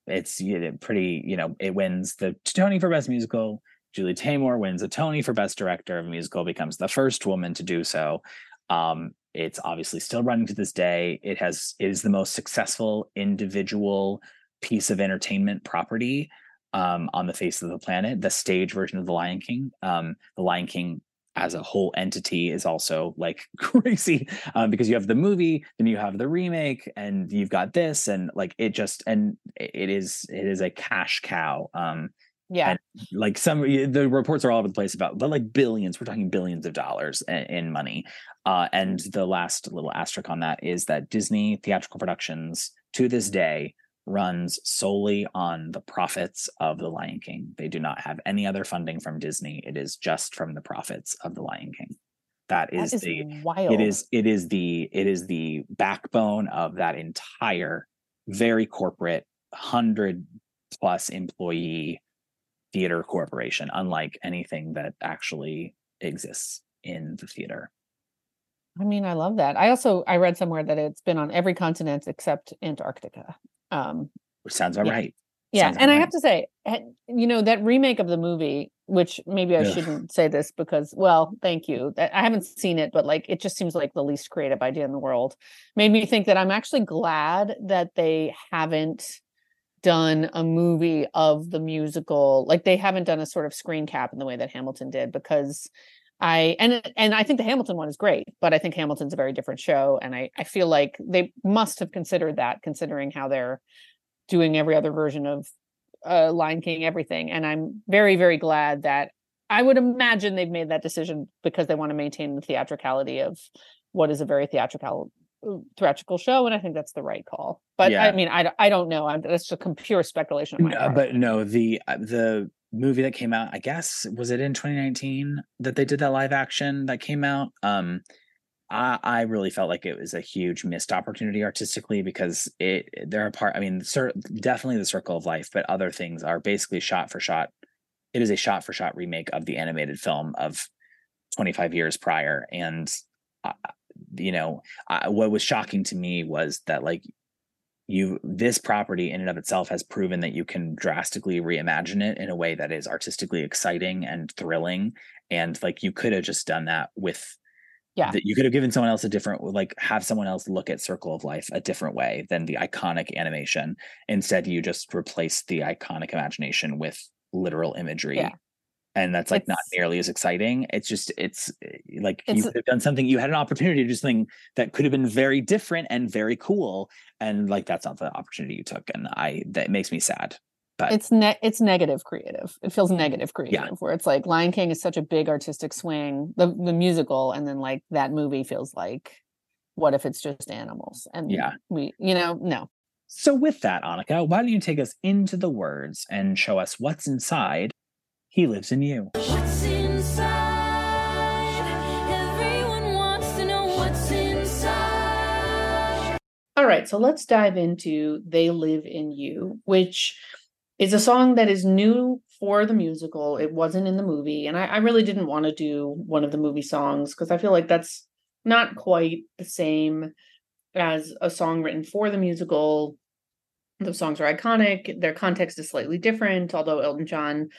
it's pretty, you know, it wins the Tony for Best Musical. Julie Taymor wins a Tony for Best Director of a Musical, becomes the first woman to do so. Um, it's obviously still running to this day. It has, it is the most successful individual piece of entertainment property Um, on the face of the planet. The stage version of The Lion King. Um, the Lion King as a whole entity is also like crazy um, because you have the movie, then you have the remake, and you've got this, and like it just, and it is it is a cash cow. Um, yeah, and, like some the reports are all over the place about, but like billions. We're talking billions of dollars in, in money. Uh, and the last little asterisk on that is that Disney Theatrical Productions to this day runs solely on the profits of The Lion King. They do not have any other funding from Disney. It is just from the profits of The Lion King. That is, that is the wild. It is it is the it is the backbone of that entire very corporate hundred plus employee theater corporation, unlike anything that actually exists in the theater. I mean, I love that. I also I read somewhere that it's been on every continent except Antarctica. Um, which sounds all yeah. right. Yeah. Sounds and right. I have to say, you know, that remake of the movie, which maybe I Ugh. shouldn't say this because, well, thank you. I haven't seen it, but like, it just seems like the least creative idea in the world. Made me think that I'm actually glad that they haven't done a movie of the musical. Like they haven't done a sort of screen cap in the way that Hamilton did, because I and and I think the Hamilton one is great, but I think Hamilton's a very different show, and I, I feel like they must have considered that, considering how they're doing every other version of uh, Lion King, everything. And I'm very, very glad that I would imagine they've made that decision because they want to maintain the theatricality of what is a very theatrical theatrical show, and I think that's the right call. But yeah. I mean, I, I don't know. I'm, that's just pure speculation on my no, part. But no, the the. movie that came out, I guess, was it in twenty nineteen that they did that live action that came out? Um, I, I really felt like it was a huge missed opportunity artistically, because it there are part, I mean, cer- definitely The Circle of Life, but other things are basically shot for shot. It is a shot for shot remake of the animated film of twenty-five years prior. And, uh, you know, I, what was shocking to me was that, like, You, this property in and of itself has proven that you can drastically reimagine it in a way that is artistically exciting and thrilling. And like, you could have just done that with, yeah, the, you could have given someone else a different, like have someone else look at Circle of Life a different way than the iconic animation. Instead, you just replace the iconic imagination with literal imagery. Yeah. And that's like it's, not nearly as exciting. It's just, it's like it's, you could have done something, you had an opportunity to do something that could have been very different and very cool. And like, that's not the opportunity you took. And I, that makes me sad. But it's ne- it's negative creative. It feels negative creative yeah. where it's like Lion King is such a big artistic swing, the, the musical. And then like that movie feels like, what if it's just animals? And yeah. we, you know, no. So with that, Annika, why don't you take us into the words and show us what's inside He Lives in You. What's inside? Everyone wants to know what's inside. All All right, so let's dive into They Live in You, which is a song that is new for the musical. It wasn't in the movie, and I, I really didn't want to do one of the movie songs because I feel like that's not quite the same as a song written for the musical. Those songs are iconic. Their context is slightly different, although Elton John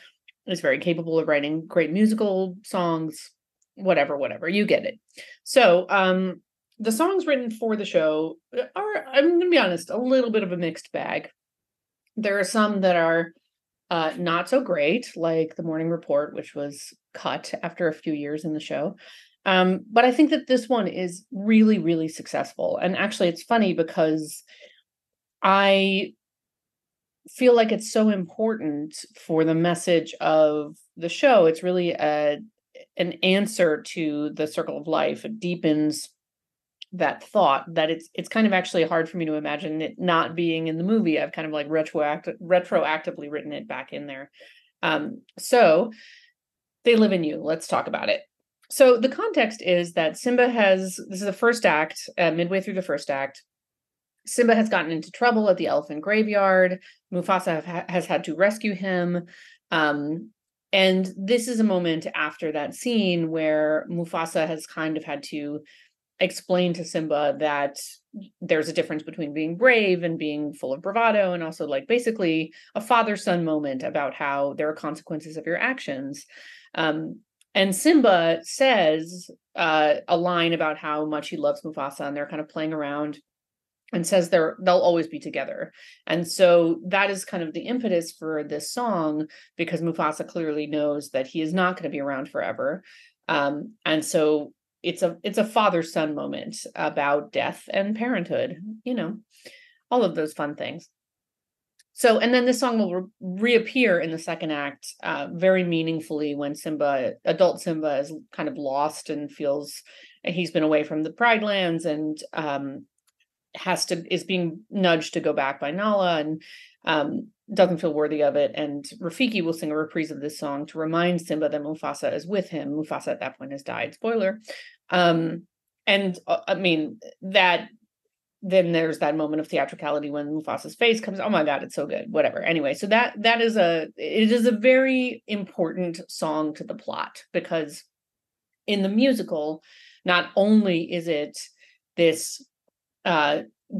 is very capable of writing great musical songs, whatever, whatever. You get it. So um, the songs written for the show are, I'm going to be honest, a little bit of a mixed bag. There are some that are uh, not so great, like The Morning Report, which was cut after a few years in the show. Um, but I think that this one is really, really successful. And actually, it's funny because I feel like it's so important for the message of the show. It's really a, an answer to the circle of life. It deepens that thought that it's it's kind of actually hard for me to imagine it not being in the movie. I've kind of like retroact- retroactively written it back in there. Um, so They Live in You. Let's talk about it. So the context is that Simba has, this is the first act, uh, midway through the first act, Simba has gotten into trouble at the elephant graveyard. Mufasa have, has had to rescue him. Um, and this is a moment after that scene where Mufasa has kind of had to explain to Simba that there's a difference between being brave and being full of bravado, and also like basically a father-son moment about how there are consequences of your actions. Um, And Simba says uh, a line about how much he loves Mufasa, and they're kind of playing around, and says they're, they'll always be together. And so that is kind of the impetus for this song, because Mufasa clearly knows that he is not going to be around forever. Um, and so it's a it's a father-son moment about death and parenthood, you know, all of those fun things. So, and then this song will re- reappear in the second act uh, very meaningfully when Simba, adult Simba, is kind of lost and feels he's been away from the Pride Lands, and um, has to, is being nudged to go back by Nala, and um, doesn't feel worthy of it. And Rafiki will sing a reprise of this song to remind Simba that Mufasa is with him. Mufasa at that point has died. Spoiler. Um, and uh, I mean, that... Then there's that moment of theatricality when Mufasa's face comes. Oh my God, it's so good. Whatever. Anyway, so that that is a it is a very important song to the plot, because in the musical, not only is it this uh,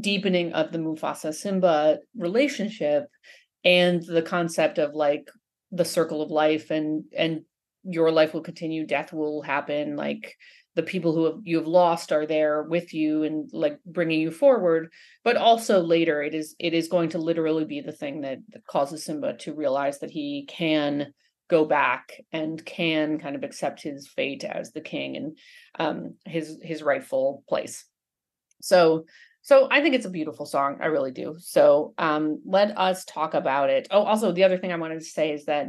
deepening of the Mufasa-Simba relationship and the concept of like the circle of life, and and your life will continue, death will happen, like. The people who have, you have lost are there with you and like bringing you forward, but also later it is it is going to literally be the thing that, that causes Simba to realize that he can go back and can kind of accept his fate as the king and um, his his rightful place. So so I think it's a beautiful song. I really do. So um, let us talk about it. Oh, also the other thing I wanted to say is that.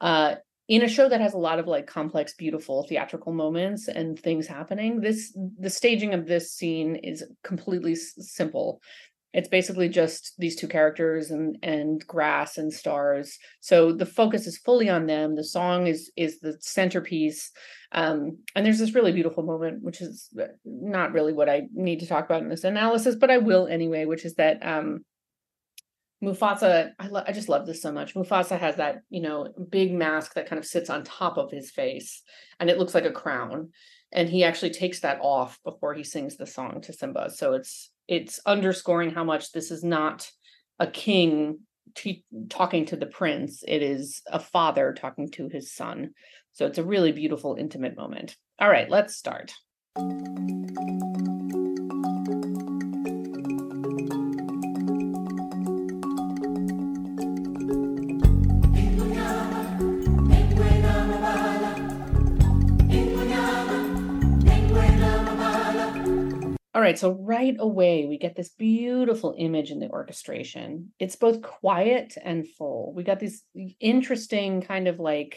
Uh, In a show that has a lot of like complex, beautiful theatrical moments and things happening, this the staging of this scene is completely s- simple. It's basically just these two characters and and grass and stars. So the focus is fully on them. The song is is the centerpiece. Um, and there's this really beautiful moment, which is not really what I need to talk about in this analysis, but I will anyway, which is that um, Mufasa, I, lo- I just love this so much. Mufasa has that, you know, big mask that kind of sits on top of his face, and it looks like a crown. And he actually takes that off before he sings the song to Simba. So it's it's underscoring how much this is not a king t- talking to the prince. It is a father talking to his son. So it's a really beautiful, intimate moment. All right, let's start. All right, so right away, we get this beautiful image in the orchestration. It's both quiet and full. We got this interesting kind of like,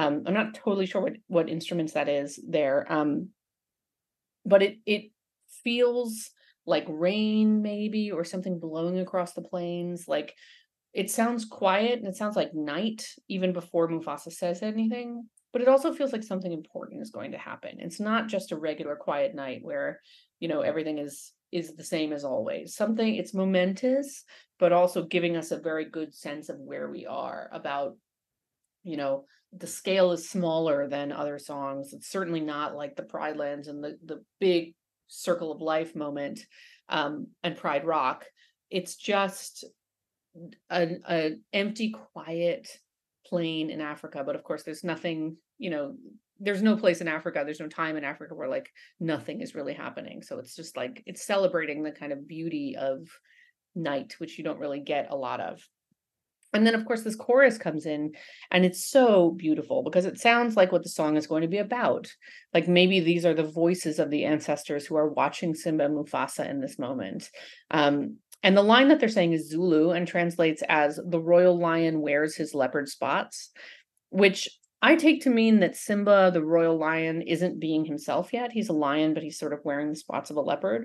um, I'm not totally sure what, what instruments that is there, um, but it it feels like rain maybe, or something blowing across the plains. Like it sounds quiet and it sounds like night even before Mufasa says anything, but it also feels like something important is going to happen. It's not just a regular quiet night where you know, everything is is the same as always. Something, it's momentous, but also giving us a very good sense of where we are about, you know, the scale is smaller than other songs. It's certainly not like the Pride Lands and the, the big Circle of Life moment um, and Pride Rock. It's just an, an empty, quiet plain in Africa. But of course, there's nothing, you know, there's no place in Africa. There's no time in Africa where like nothing is really happening. So it's just like, it's celebrating the kind of beauty of night, which you don't really get a lot of. And then of course this chorus comes in, and it's so beautiful because it sounds like what the song is going to be about. Like maybe these are the voices of the ancestors who are watching Simba and Mufasa in this moment. Um, And the line that they're saying is Zulu and translates as "the royal lion wears his leopard spots," which I take to mean that Simba, the royal lion, isn't being himself yet. He's a lion, but he's sort of wearing the spots of a leopard.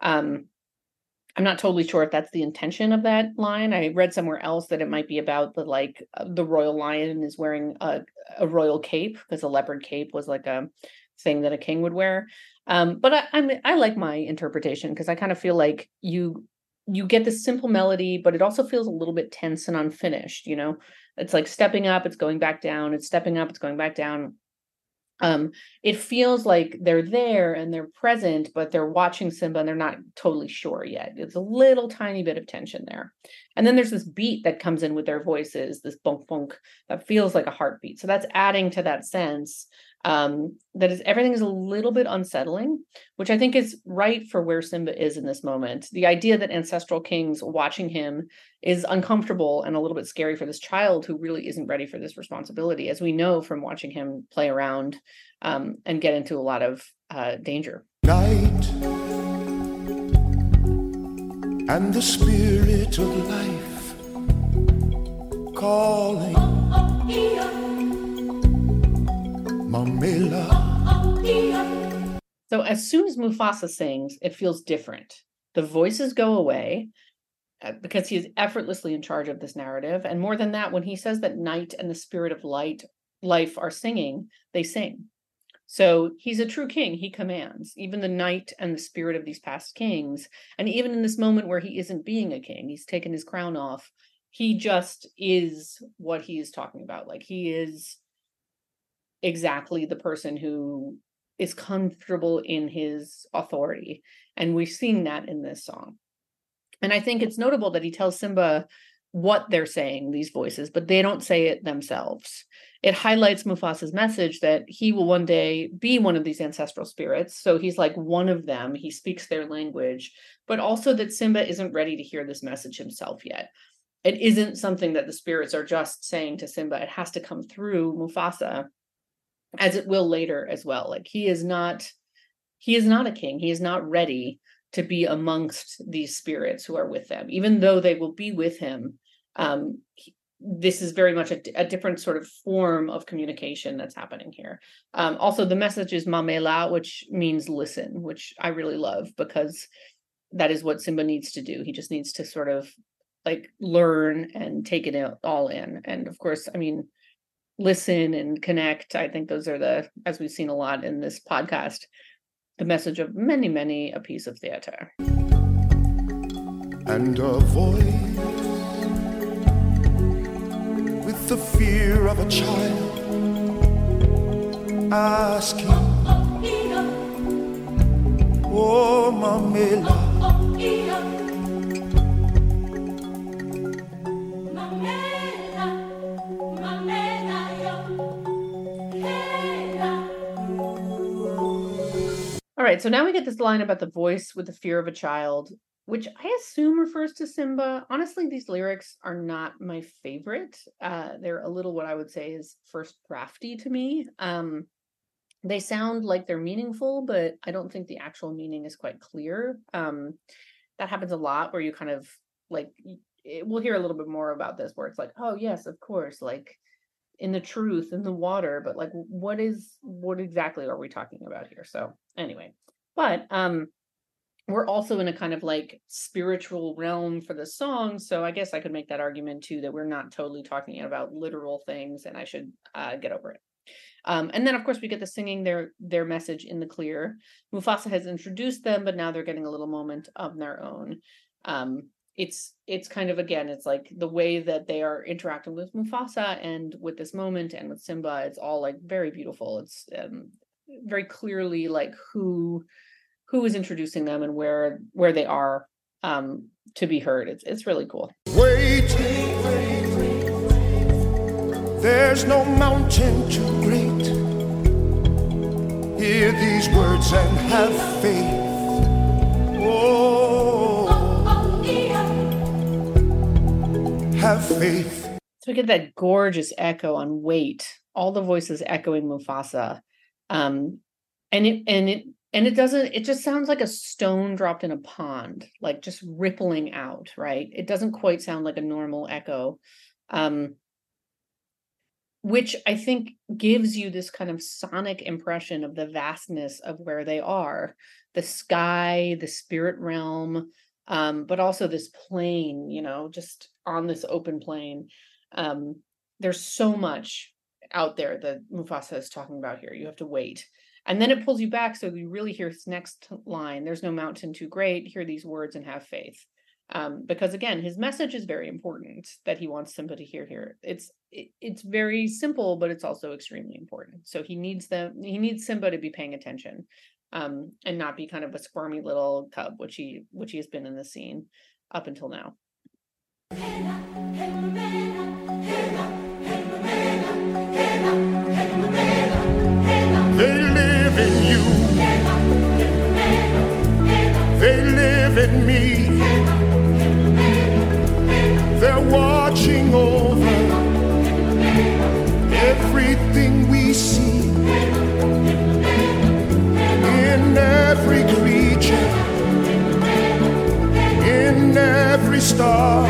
Um, I'm not totally sure if that's the intention of that line. I read somewhere else that it might be about the like the royal lion is wearing a, a royal cape, because a leopard cape was like a thing that a king would wear. Um, but I, I'm, I like my interpretation, because I kind of feel like you... you get this simple melody, but it also feels a little bit tense and unfinished. You know, it's like stepping up, it's going back down, it's stepping up, it's going back down. Um, it feels like they're there and they're present, but they're watching Simba and they're not totally sure yet. It's a little tiny bit of tension there. And then there's this beat that comes in with their voices, this bonk bonk that feels like a heartbeat. So that's adding to that sense. Um, that is, everything is a little bit unsettling, which I think is right for where Simba is in this moment. The idea that ancestral kings watching him is uncomfortable and a little bit scary for this child who really isn't ready for this responsibility, as we know from watching him play around um, and get into a lot of uh, danger. Night and the spirit of life calling. Oh, oh, yeah. So as soon as Mufasa sings, it feels different. The voices go away because he is effortlessly in charge of this narrative. And more than that, when he says that night and the spirit of light, life are singing, they sing. So he's a true king. He commands even the night and the spirit of these past kings. And even in this moment where he isn't being a king, he's taken his crown off. He just is what he is talking about. Like he is exactly the person who is comfortable in his authority. And we've seen that in this song. And I think it's notable that he tells Simba what they're saying, these voices, but they don't say it themselves. It highlights Mufasa's message that he will one day be one of these ancestral spirits. So he's like one of them. He speaks their language, but also that Simba isn't ready to hear this message himself yet. It isn't something that the spirits are just saying to Simba. It has to come through Mufasa, as it will later as well. Like he is not, he is not a king. He is not ready to be amongst these spirits who are with them, even though they will be with him. Um, he, this is very much a, a different sort of form of communication that's happening here. Um, also, the message is Mamela, which means listen, which I really love, because that is what Simba needs to do. He just needs to sort of like learn and take it all in. And of course, I mean, listen and connect. I think those are the, as we've seen a lot in this podcast, the message of many, many a piece of theater. And a voice with the fear of a child asking, "Oh, Mamela." All right, so now we get this line about the voice with the fear of a child, which I assume refers to Simba. Honestly, these lyrics are not my favorite. Uh, they're a little what I would say is first drafty to me. Um, they sound like they're meaningful, but I don't think the actual meaning is quite clear. Um, that happens a lot where you kind of like, it, we'll hear a little bit more about this where it's like, oh, yes, of course, like in the truth, in the water, but like, what is, what exactly are we talking about here? So anyway, but um, we're also in a kind of like spiritual realm for the song. So I guess I could make that argument too, that we're not totally talking about literal things, and I should uh, get over it. Um, and then, of course, we get the singing their their message in the clear. Mufasa has introduced them, but now they're getting a little moment of their own. Um, it's it's kind of, again, it's like the way that they are interacting with Mufasa and with this moment and with Simba. It's all like very beautiful. It's um, very clearly like who who is introducing them and where where they are um, to be heard. It's it's really cool. Wait, wait, wait. There's no mountain too great. Hear these words and have faith. Whoa. Have faith. So we get that gorgeous echo on "Wait," all the voices echoing Mufasa, um, and it and it and it doesn't. It just sounds like a stone dropped in a pond, like just rippling out. Right? It doesn't quite sound like a normal echo, um, which I think gives you this kind of sonic impression of the vastness of where they are: the sky, the spirit realm. Um, but also this plain, you know, just on this open plain. Um, there's so much out there that Mufasa is talking about here. You have to wait. And then it pulls you back. So you really hear his next line. There's no mountain too great. Hear these words and have faith. Um, because again, his message is very important that he wants somebody to hear here. It's, it, it's very simple, but it's also extremely important. So he needs them. He needs Simba to be paying attention. Um, and not be kind of a squirmy little cub, which he which he has been in the scene up until now. They live in you. They live in me. They're watching over everything we see. In every creature, in every star,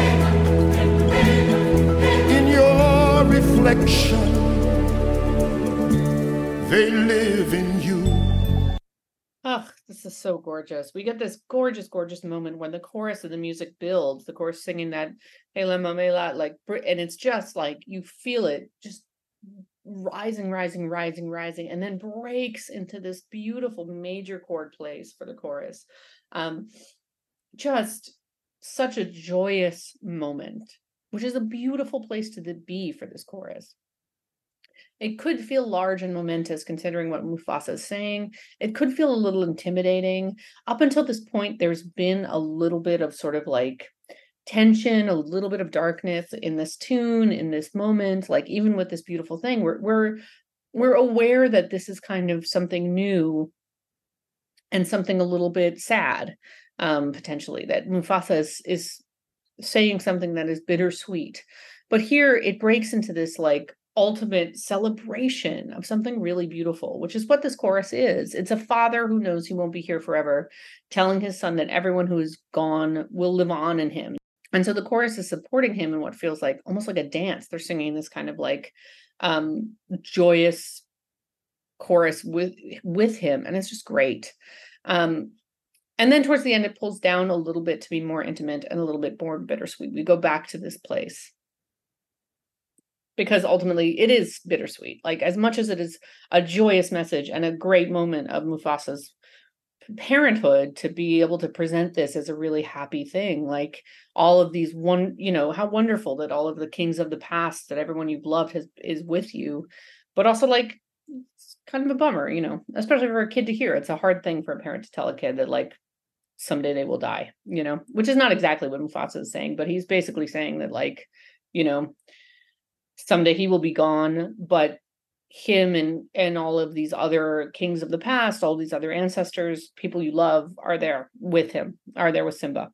in your reflection, they live in you. Oh, this is so gorgeous. We get this gorgeous, gorgeous moment when the chorus of the music builds, the chorus singing that, like, and it's just like, you feel it just rising, rising, rising, rising, and then breaks into this beautiful major chord plays for the chorus. Um, just such a joyous moment, which is a beautiful place to be for this chorus. It could feel large and momentous considering what Mufasa is saying. It could feel a little intimidating. Up until this point, there's been a little bit of sort of like tension, a little bit of darkness in this tune, in this moment, like even with this beautiful thing, we're we're we're aware that this is kind of something new and something a little bit sad, um, potentially, that Mufasa is, is saying something that is bittersweet. But here it breaks into this like ultimate celebration of something really beautiful, which is what this chorus is. It's a father who knows he won't be here forever, telling his son that everyone who is gone will live on in him. And so the chorus is supporting him in what feels like almost like a dance. They're singing this kind of like um, joyous chorus with with him. And it's just great. Um, and then towards the end, it pulls down a little bit to be more intimate and a little bit more bittersweet. We go back to this place. Because ultimately, it is bittersweet. Like, as much as it is a joyous message and a great moment of Mufasa's parenthood to be able to present this as a really happy thing, like all of these one, you know, how wonderful that all of the kings of the past, that everyone you've loved has is with you, but also like it's kind of a bummer, you know, especially for a kid to hear. It's a hard thing for a parent to tell a kid that like someday they will die, you know, which is not exactly what Mufasa is saying, but he's basically saying that like, you know, someday he will be gone, but him and and all of these other kings of the past, all these other ancestors, people you love are there with him, are there with Simba.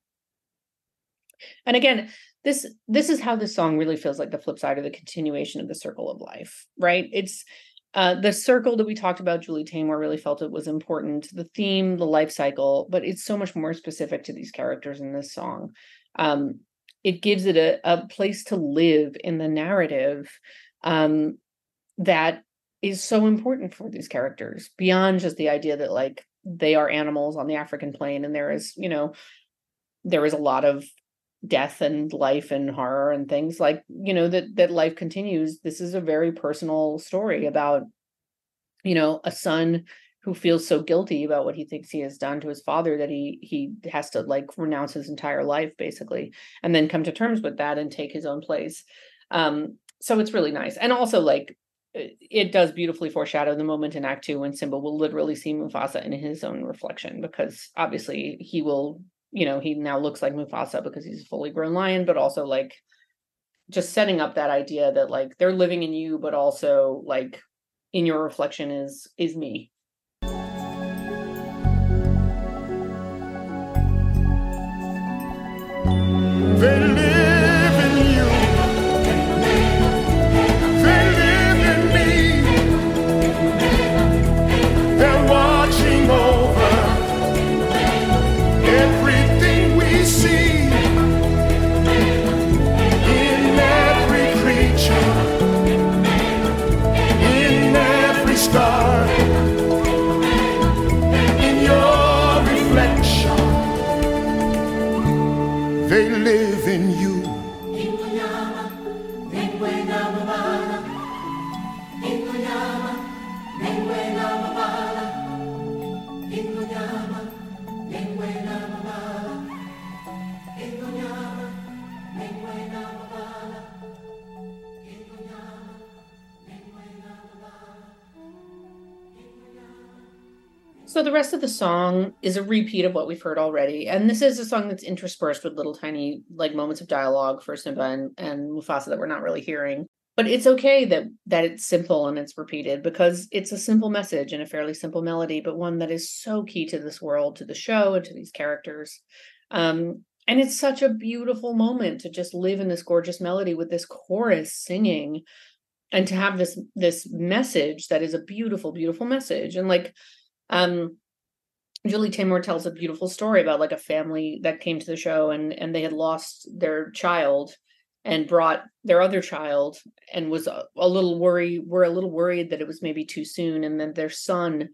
And again, this this is how this song really feels like the flip side or the continuation of the circle of life, right? It's uh, the circle that we talked about, Julie Taymor really felt it was important, the theme, the life cycle, but it's so much more specific to these characters in this song. Um, it gives it a, a place to live in the narrative um, that is so important for these characters beyond just the idea that like they are animals on the African plain. And there is, you know, there is a lot of death and life and horror and things like, you know, that, that life continues. This is a very personal story about you know, a son who feels so guilty about what he thinks he has done to his father that he he has to like renounce his entire life basically, and then come to terms with that and take his own place. Um, so it's really nice. And also like it does beautifully foreshadow the moment in Act Two when Simba will literally see Mufasa in his own reflection, because obviously he will, you know, he now looks like Mufasa because he's a fully grown lion, but also like just setting up that idea that like they're living in you, but also like in your reflection is, is me. They live in you. They live in me. They're watching over everything we see. In every creature. In every star. In your reflection. They live. In you. So the rest of the song is a repeat of what we've heard already. And this is a song that's interspersed with little tiny like moments of dialogue for Simba and, and Mufasa that we're not really hearing. But it's okay that that it's simple and it's repeated, because it's a simple message and a fairly simple melody, but one that is so key to this world, to the show, and to these characters. Um, and it's such a beautiful moment to just live in this gorgeous melody with this chorus singing and to have this this message that is a beautiful, beautiful message. And like, Um, Julie Taymor tells a beautiful story about like a family that came to the show and, and they had lost their child and brought their other child and was a, a little worried, were a little worried that it was maybe too soon. And then their son,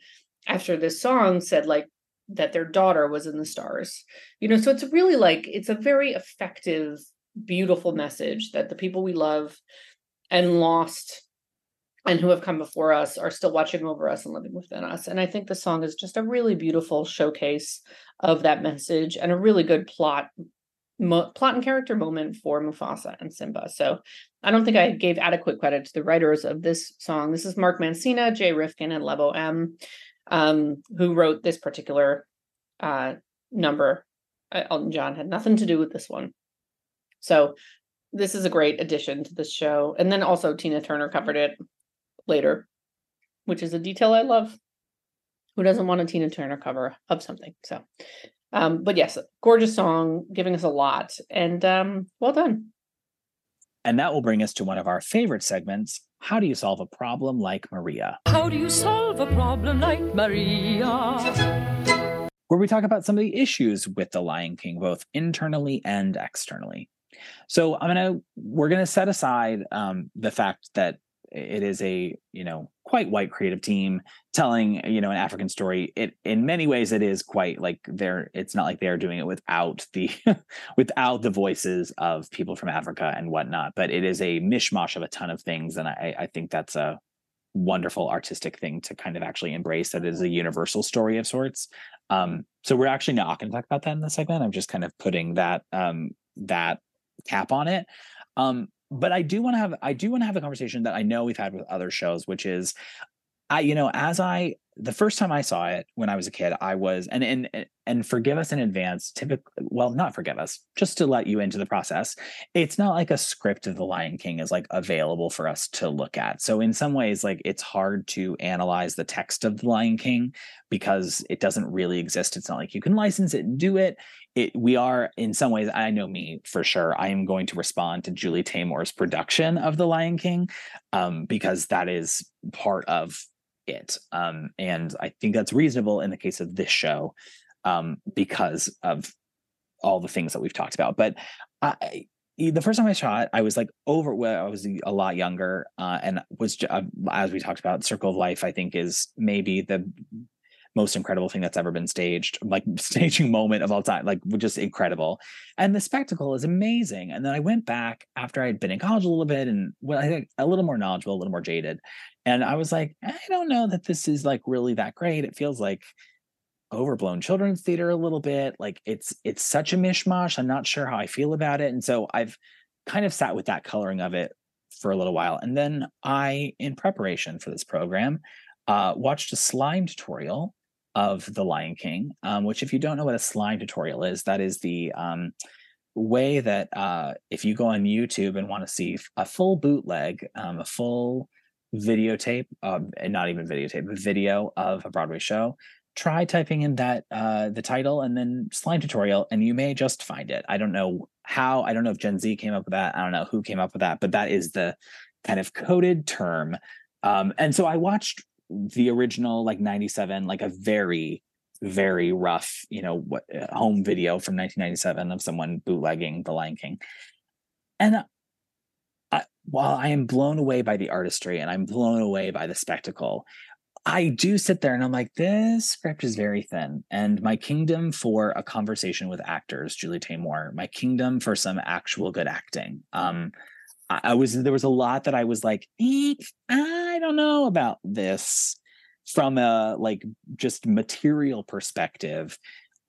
after this song, said like that their daughter was in the stars, you know, so it's really like, it's a very effective, beautiful message that the people we love and lost and who have come before us are still watching over us and living within us. And I think the song is just a really beautiful showcase of that message and a really good plot, mo- plot and character moment for Mufasa and Simba. So I don't think I gave adequate credit to the writers of this song. This is Mark Mancina, Jay Rifkin, and Lebo M, um, who wrote this particular uh, number. Elton John had nothing to do with this one. So this is a great addition to the show. And then also Tina Turner covered it later, which is a detail I love. Who doesn't want a Tina Turner cover of something? So, um, but yes, gorgeous song, giving us a lot, and um, well done. And that will bring us to one of our favorite segments. How do you solve a problem like Maria? How do you solve a problem like Maria? Where we talk about some of the issues with The Lion King, both internally and externally. So I'm gonna we're gonna set aside um, the fact that it is a, you know, quite white creative team telling, you know, an African story. It, in many ways, it is quite like they're, it's not like they're doing it without the, without the voices of people from Africa and whatnot, but it is a mishmash of a ton of things. And I, I think that's a wonderful artistic thing to kind of actually embrace, that it is a universal story of sorts. Um, so we're actually not going to talk about that in the segment. I'm just kind of putting that, um, that cap on it. Um, But I do want to have I do want to have a conversation that I know we've had with other shows, which is, I you know, as I the first time I saw it when I was a kid, I was and and and forgive us in advance. Typically, well, not forgive us, just to let you into the process. It's not like a script of The Lion King is like available for us to look at. So in some ways, like it's hard to analyze the text of The Lion King because it doesn't really exist. It's not like you can license it and do it. It, we are, in some ways, I know me for sure, I am going to respond to Julie Taymor's production of The Lion King um, because that is part of it. Um, and I think that's reasonable in the case of this show um, because of all the things that we've talked about. But I, the first time I saw it, I was like over, well, I was a lot younger uh, and was, uh, as we talked about, Circle of Life, I think is maybe the most incredible thing that's ever been staged, like staging moment of all time, like just incredible. And the spectacle is amazing. And then I went back after I'd been in college a little bit and well, I think a little more knowledgeable, a little more jaded. And I was like, I don't know that this is like really that great. It feels like overblown children's theater a little bit. Like it's, it's such a mishmash. I'm not sure how I feel about it. And so I've kind of sat with that coloring of it for a little while. And then I, in preparation for this program, uh, watched a slime tutorial of The Lion King, um, which if you don't know what a slime tutorial is, that is the um, way that uh, if you go on YouTube and want to see a full bootleg, um, a full videotape, um, and not even videotape, a video of a Broadway show, try typing in that uh, the title and then slime tutorial, and you may just find it. I don't know how, I don't know if Gen Z came up with that. I don't know who came up with that, but that is the kind of coded term. Um, and so I watched the original, like ninety-seven, like a very, very rough, you know, what, home video from nineteen ninety-seven of someone bootlegging The Lion King. And I, while I am blown away by the artistry and I'm blown away by the spectacle, I do sit there and I'm like, this script is very thin. And my kingdom for a conversation with actors, Julie Taymor, my kingdom for some actual good acting. Um, I, I was, there was a lot that I was like, eh, I don't know about this from a like just material perspective.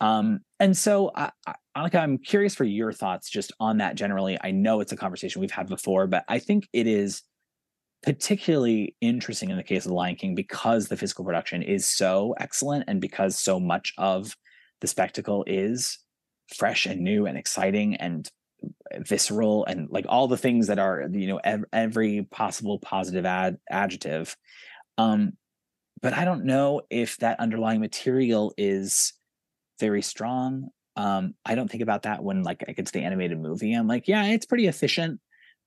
Um, and so I, I, Annika, I'm curious for your thoughts just on that generally. I know it's a conversation we've had before, but I think it is particularly interesting in the case of The Lion King because the physical production is so excellent and because so much of the spectacle is fresh and new and exciting and visceral and like all the things that are, you know, ev- every possible positive ad- adjective. Um, but I don't know if that underlying material is very strong. Um, I don't think about that when like it's the animated movie. I'm like, yeah, it's pretty efficient.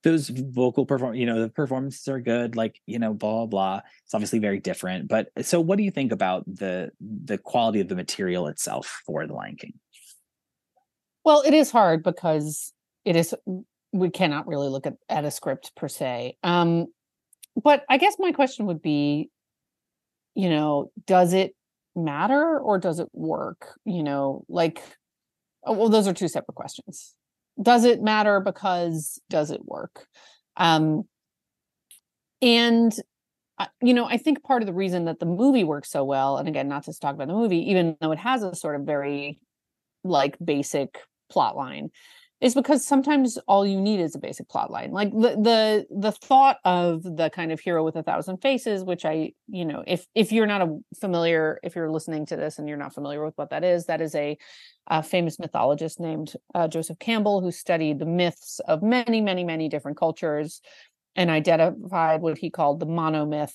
Those vocal perform, you know, the performances are good, like, you know, blah, blah. It's obviously very different. But so what do you think about the the quality of the material itself for The Lion King? Well, it is hard because it is, we cannot really look at, at a script per se. Um, but I guess my question would be, you know, does it matter or does it work? You know, like, oh, well, those are two separate questions. Does it matter because does it work? Um, and, uh, you know, I think part of the reason that the movie works so well, and again, not to talk about the movie, even though it has a sort of very like basic plot line, is because sometimes all you need is a basic plot line. Like the, the, the thought of the kind of hero with a thousand faces, which I, you know, if, if you're not a familiar, if you're listening to this and you're not familiar with what that is, that is a, a famous mythologist named uh, Joseph Campbell, who studied the myths of many, many, many different cultures and identified what he called the monomyth,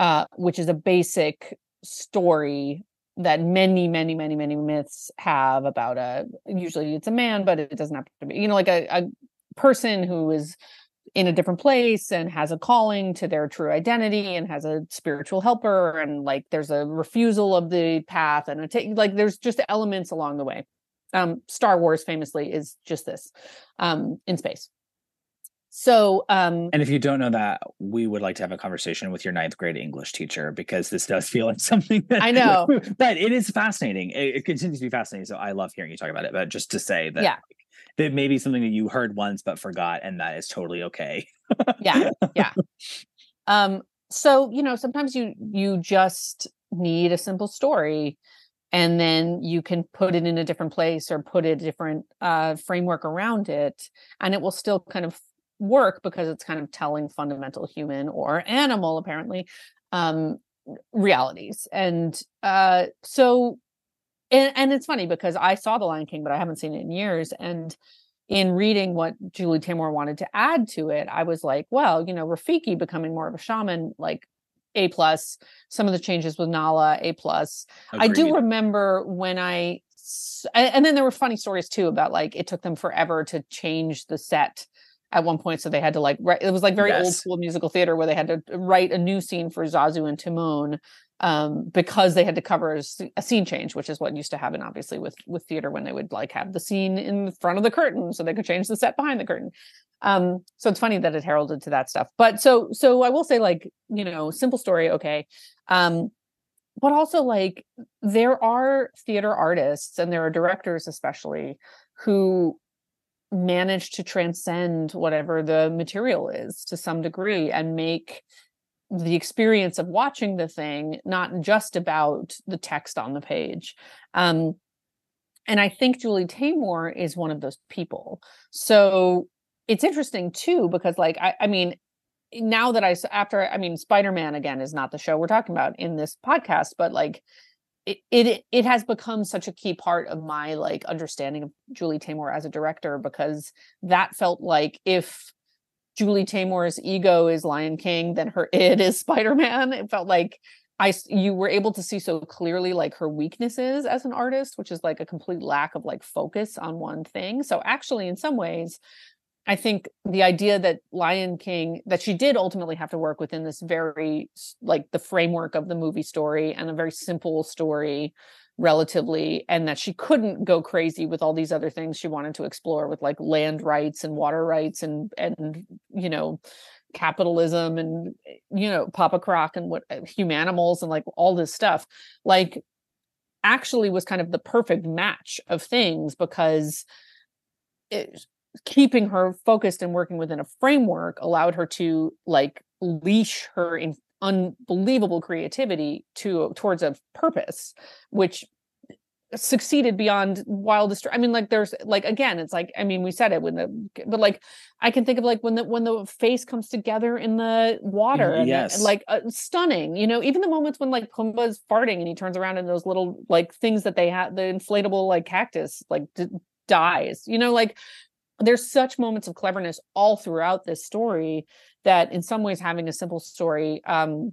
uh, which is a basic story that many, many, many, many myths have about a, usually it's a man, but it doesn't have to be, you know, like a, a person who is in a different place and has a calling to their true identity and has a spiritual helper. And like, there's a refusal of the path and a take, like, there's just elements along the way. Um, Star Wars famously is just this, um, in space. So, um, and if you don't know that, we would like to have a conversation with your ninth grade English teacher, because this does feel like something that I know, but it is fascinating. It, it continues to be fascinating. So I love hearing you talk about it, but just to say that, yeah, like, that may be something that you heard once, but forgot. And that is totally okay. Yeah. Yeah. Um, so, you know, sometimes you, you just need a simple story and then you can put it in a different place or put a different, uh, framework around it. And it will still kind of work because it's kind of telling fundamental human or animal apparently um realities. And uh so and, and it's funny because I saw The Lion King, but I haven't seen it in years, and in reading what Julie Taymor wanted to add to it, I was like, well, you know, Rafiki becoming more of a shaman, like A plus, some of the changes with Nala, A plus. I do remember when I and then there were funny stories too about like it took them forever to change the set at one point. So they had to like, it was like very yes. old school musical theater where they had to write a new scene for Zazu and Timon um, because they had to cover a, a scene change, which is what used to happen obviously with, with theater when they would like have the scene in front of the curtain so they could change the set behind the curtain. Um, so it's funny that it heralded to that stuff. But so, so I will say like, you know, simple story. Okay. Um, But also, like, there are theater artists and there are directors, especially, who manage to transcend whatever the material is to some degree and make the experience of watching the thing not just about the text on the page. Um, and I think Julie Taymor is one of those people. So it's interesting, too, because, like, I, I mean, now that I, after, I mean, Spider-Man, again, is not the show we're talking about in this podcast, but, like, it, it, it has become such a key part of my, like, understanding of Julie Taymor as a director, because that felt like if Julie Taymor's ego is Lion King, then her id is Spider-Man. It felt like I, you were able to see so clearly, like, her weaknesses as an artist, which is, like, a complete lack of, like, focus on one thing. So actually, in some ways, I think the idea that Lion King, that she did ultimately have to work within this very, like, the framework of the movie story and a very simple story relatively, and that she couldn't go crazy with all these other things she wanted to explore with, like, land rights and water rights and, and, you know, capitalism and, you know, Papa Croc and what humanimals and, like, all this stuff, like, actually was kind of the perfect match of things, because it, keeping her focused and working within a framework allowed her to, like, leash her in unbelievable creativity to towards a purpose, which succeeded beyond wildest. I mean, like, there's, like, again, it's like, I mean, we said it when the, but, like, I can think of, like, when the, when the face comes together in the water, mm, yes. and, and like uh, stunning, you know, even the moments when, like, Pumbaa's farting and he turns around and those little, like, things that they had, the inflatable, like, cactus, like, d- dies, you know, like, there's such moments of cleverness all throughout this story that in some ways having a simple story um,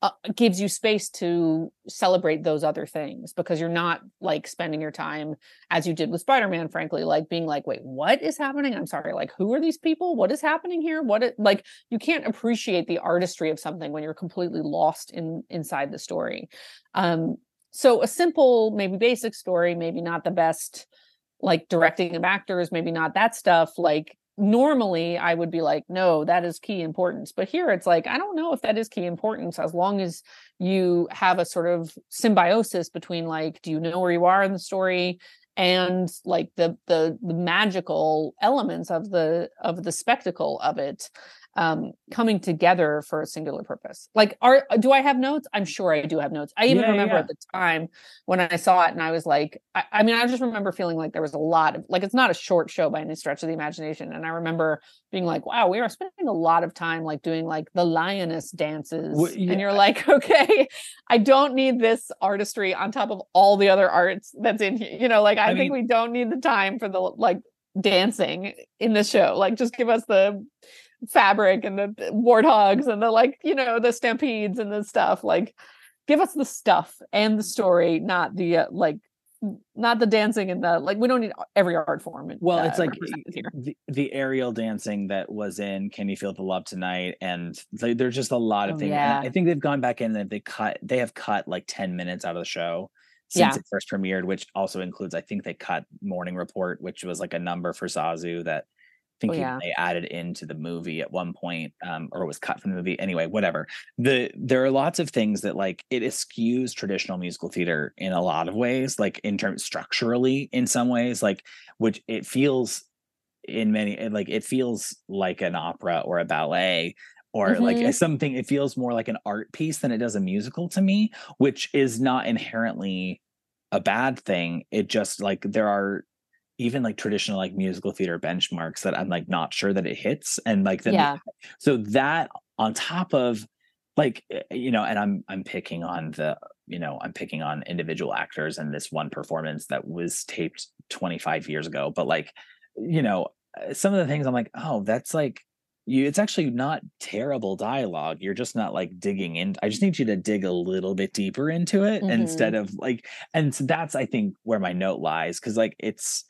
uh, gives you space to celebrate those other things, because you're not, like, spending your time as you did with Spider-Man, frankly, like, being like, wait, what is happening? I'm sorry. Like, who are these people? What is happening here? What is, like, you can't appreciate the artistry of something when you're completely lost in inside the story. Um, so a simple, maybe basic story, maybe not the best, like, directing of actors, maybe not that stuff. Like, normally I would be like, no, that is key importance. But here it's like, I don't know if that is key importance, as long as you have a sort of symbiosis between, like, do you know where you are in the story and, like, the, the, the magical elements of the, of the spectacle of it um, coming together for a singular purpose. Like, are, do I have notes? I'm sure I do have notes. I even yeah, remember yeah. at the time when I saw it and I was like, I, I mean, I just remember feeling like there was a lot of, like, it's not a short show by any stretch of the imagination. And I remember being like, wow, we are spending a lot of time, like, doing, like, the lioness dances. Well, yeah. And you're like, okay, I don't need this artistry on top of all the other arts that's in here. You know, like, I, I think mean, we don't need the time for the, like, dancing in the show. Like, just give us the fabric and the warthogs and the, like, you know, the stampedes and the stuff. Like, give us the stuff and the story, not the uh, like not the dancing and the, like, we don't need every art form. Well, uh, it's like the, the aerial dancing that was in Can You Feel the Love Tonight, and they, there's just a lot of oh, things yeah. I think they've gone back in and they cut they have cut like ten minutes out of the show since yeah. it first premiered, which also includes, I think they cut Morning Report, which was like a number for Zazu that I think oh, yeah. they added into the movie at one point, um, or was cut from the movie. Anyway, whatever. The there are lots of things that, like, it eschews traditional musical theater in a lot of ways, like, in terms structurally, in some ways, like, which it feels in many, like, it feels like an opera or a ballet or mm-hmm. like something. It feels more like an art piece than it does a musical to me, which is not inherently a bad thing. It just, like, there are even, like, traditional, like, musical theater benchmarks that I'm, like, not sure that it hits. And, like, then yeah. so that on top of, like, you know, and I'm, I'm picking on the, you know, I'm picking on individual actors and this one performance that was taped twenty-five years ago, but, like, you know, some of the things I'm like, oh, that's like you, it's actually not terrible dialogue. You're just not, like, digging in. I just need you to dig a little bit deeper into it mm-hmm. instead of, like, and so that's, I think, where my note lies. 'Cause, like, it's,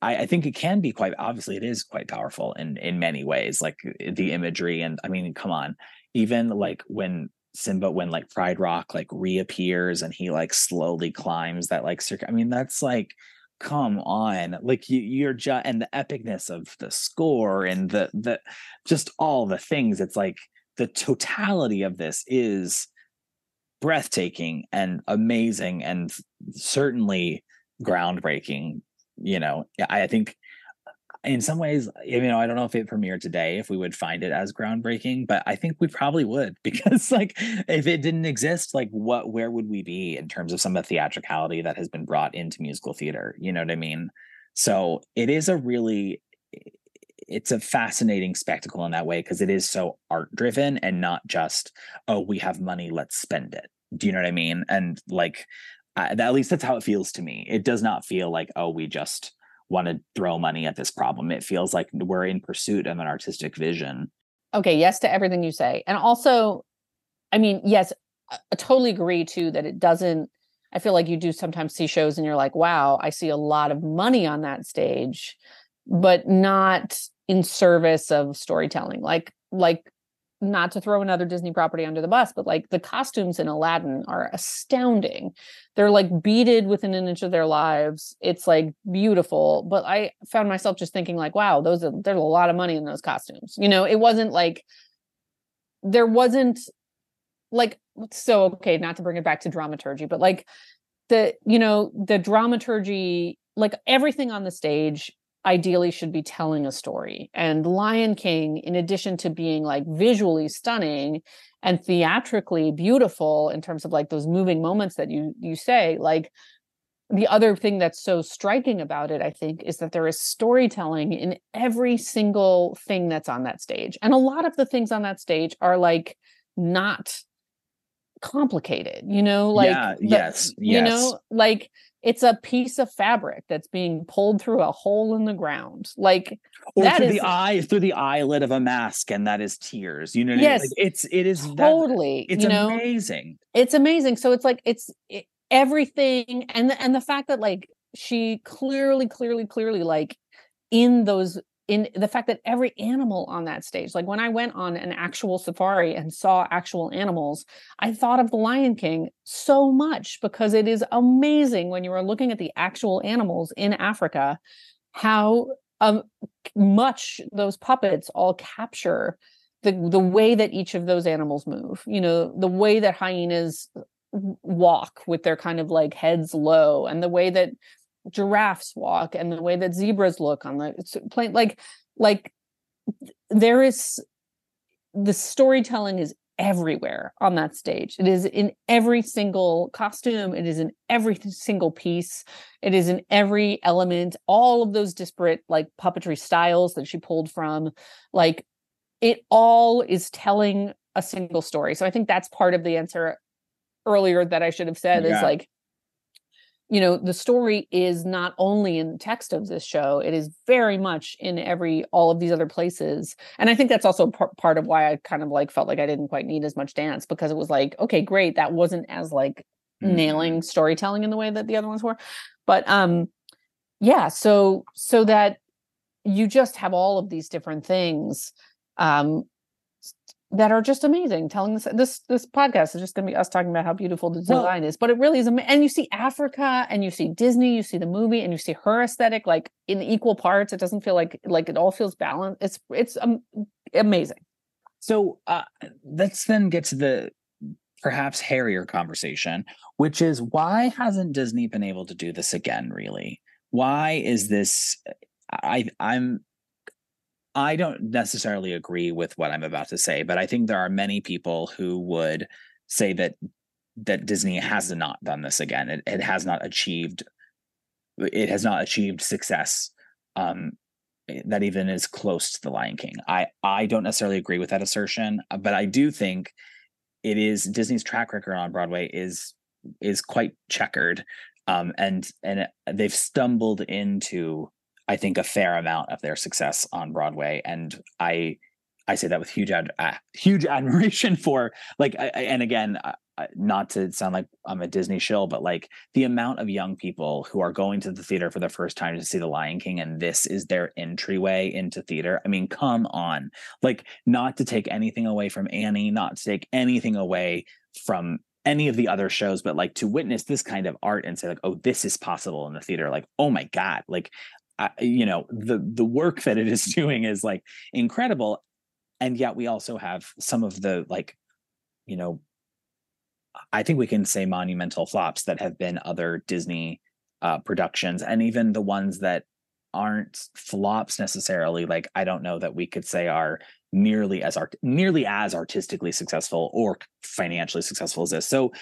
I, I think it can be quite, obviously it is quite powerful in, in many ways, like the imagery. And I mean, come on, even like when Simba, when like Pride Rock, like reappears and he like slowly climbs that like circuit. I mean, that's like, come on, like you, you're just, and the epicness of the score and the, the, just all the things. It's like the totality of this is breathtaking and amazing and certainly groundbreaking. You know, I think in some ways, you know, I don't know if it premiered today, if we would find it as groundbreaking, but I think we probably would, because like if it didn't exist, like what, where would we be in terms of some of the theatricality that has been brought into musical theater? You know what I mean? So it is a really, it's a fascinating spectacle in that way, because it is so art driven and not just, oh, we have money, let's spend it. Do you know what I mean? And like, I, at least that's how it feels to me. It does not feel like, oh, we just want to throw money at this problem. It feels like we're in pursuit of an artistic vision. Okay. Yes to everything you say. And also, I mean, yes, I, I totally agree too, that it doesn't, I feel like you do sometimes see shows and you're like, wow, I see a lot of money on that stage, but not in service of storytelling. Like, like not to throw another Disney property under the bus, but like the costumes in Aladdin are astounding. They're like beaded within an inch of their lives. It's like beautiful. But I found myself just thinking like, wow, those are, there's a lot of money in those costumes. You know, it wasn't like, there wasn't like, so, okay, not to bring it back to dramaturgy, but like the, you know, the dramaturgy, like everything on the stage ideally should be telling a story. And Lion King, in addition to being like visually stunning and theatrically beautiful in terms of like those moving moments that you, you say, like the other thing that's so striking about it, I think, is that there is storytelling in every single thing that's on that stage. And a lot of the things on that stage are like not complicated, you know, like, yeah, the, yes, you yes. know, like it's a piece of fabric that's being pulled through a hole in the ground. Like, or that through is, the eye, through the eyelid of a mask. And that is tears, you know, yes, I mean? Like it's, it is totally, that, it's you know, amazing. It's amazing. So it's like, it's it, everything. And the, and the fact that like, she clearly, clearly, clearly, like in those, in the fact that every animal on that stage, like when I went on an actual safari and saw actual animals, I thought of the Lion King so much, because it is amazing when you are looking at the actual animals in Africa, how um, much those puppets all capture the, the way that each of those animals move, you know, the way that hyenas walk with their kind of like heads low, and the way that giraffes walk, and the way that zebras look on the plane. Like, like there is, the storytelling is everywhere on that stage. It is in every single costume. It is in every single piece. It is in every element, all of those disparate like puppetry styles that she pulled from, like it all is telling a single story. So I think that's part of the answer earlier that I should have said, yeah, is like, you know, the story is not only in the text of this show, it is very much in every, all of these other places. And I think that's also p- part of why I kind of like felt like I didn't quite need as much dance, because it was like, okay, great. That wasn't as like mm. nailing storytelling in the way that the other ones were. But um, yeah, so, so that you just have all of these different things um, that are just amazing. Telling this, this, this podcast is just going to be us talking about how beautiful the design well, is, but it really is amazing. And you see Africa, and you see Disney, you see the movie, and you see her aesthetic, like in equal parts. It doesn't feel like, like it all feels balanced. It's, it's um, amazing. So uh, let's then get to the perhaps hairier conversation, which is, why hasn't Disney been able to do this again? Really? Why is this? I I'm, I don't necessarily agree with what I'm about to say, but I think there are many people who would say that that Disney has not done this again. It, it has not achieved, it has not achieved success um, that even is close to The Lion King. I, I don't necessarily agree with that assertion, but I do think it is, Disney's track record on Broadway is is quite checkered, um, and and they've stumbled into, I think, a fair amount of their success on Broadway. And I, I say that with huge, ad, uh, huge admiration for like, I, I, and again, uh, not to sound like I'm a Disney shill, but like the amount of young people who are going to the theater for the first time to see The Lion King, and this is their entryway into theater. I mean, come on, like, not to take anything away from Annie, not to take anything away from any of the other shows, but like to witness this kind of art and say like, oh, this is possible in the theater. Like, oh my God, like, I, you know, the the work that it is doing is like incredible. And yet we also have some of the like, you know, I think we can say monumental flops that have been other Disney uh, productions, and even the ones that aren't flops necessarily. Like, I don't know that we could say are nearly as art, nearly as artistically successful or financially successful as this. So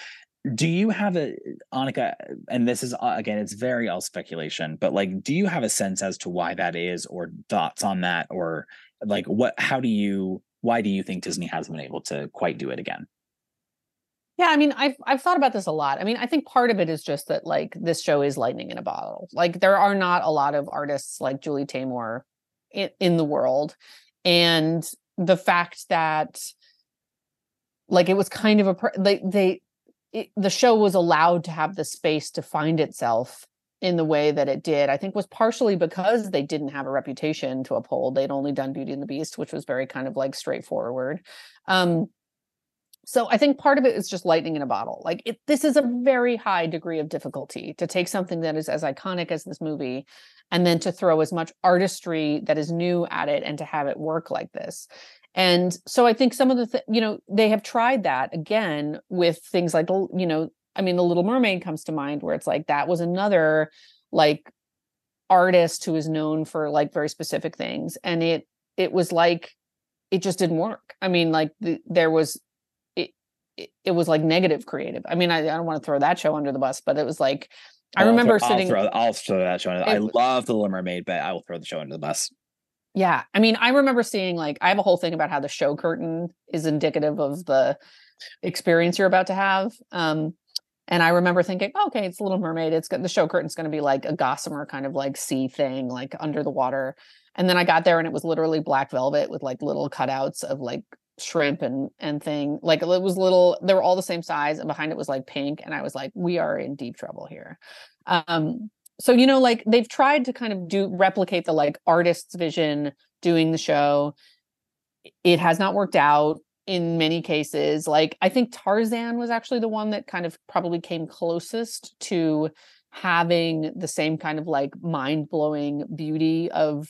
do you have a, Annika, and this is, again, it's very all speculation, but like, do you have a sense as to why that is, or thoughts on that, or like what, how do you, why do you think Disney hasn't been able to quite do it again? Yeah, I mean, I've I've thought about this a lot. I mean, I think part of it is just that, like, this show is lightning in a bottle. Like, there are not a lot of artists like Julie Taymor in, in the world. And the fact that, like, it was kind of a, like, they, it, the show was allowed to have the space to find itself in the way that it did, I think was partially because they didn't have a reputation to uphold. They'd only done Beauty and the Beast, which was very kind of, like, straightforward. Um So I think part of it is just lightning in a bottle. Like, it, this is a very high degree of difficulty to take something that is as iconic as this movie and then to throw as much artistry that is new at it and to have it work like this. And so I think some of the, th- you know, they have tried that again with things like, you know, I mean, The Little Mermaid comes to mind, where it's like, that was another, like, artist who is known for, like, very specific things. And it, it was like, it just didn't work. I mean, like the, there was, it was like negative creative. I mean, I, I don't want to throw that show under the bus, but it was like, I I'll remember throw, sitting. I'll throw, I'll throw that show. Under, it, I love The Little Mermaid, but I will throw the show under the bus. Yeah. I mean, I remember seeing, like, I have a whole thing about how the show curtain is indicative of the experience you're about to have. Um, and I remember thinking, oh, okay, it's Little Mermaid. It's the show curtain's going to be like a gossamer kind of, like, sea thing, like, under the water. And then I got there and it was literally black velvet with, like, little cutouts of, like, shrimp and and thing. Like, it was little, they were all the same size, and behind it was, like, pink, and I was like, we are in deep trouble here. Um so, you know, like, they've tried to kind of do replicate the, like, artist's vision doing the show. It has not worked out in many cases. Like, I think Tarzan was actually the one that kind of probably came closest to having the same kind of, like, mind-blowing beauty of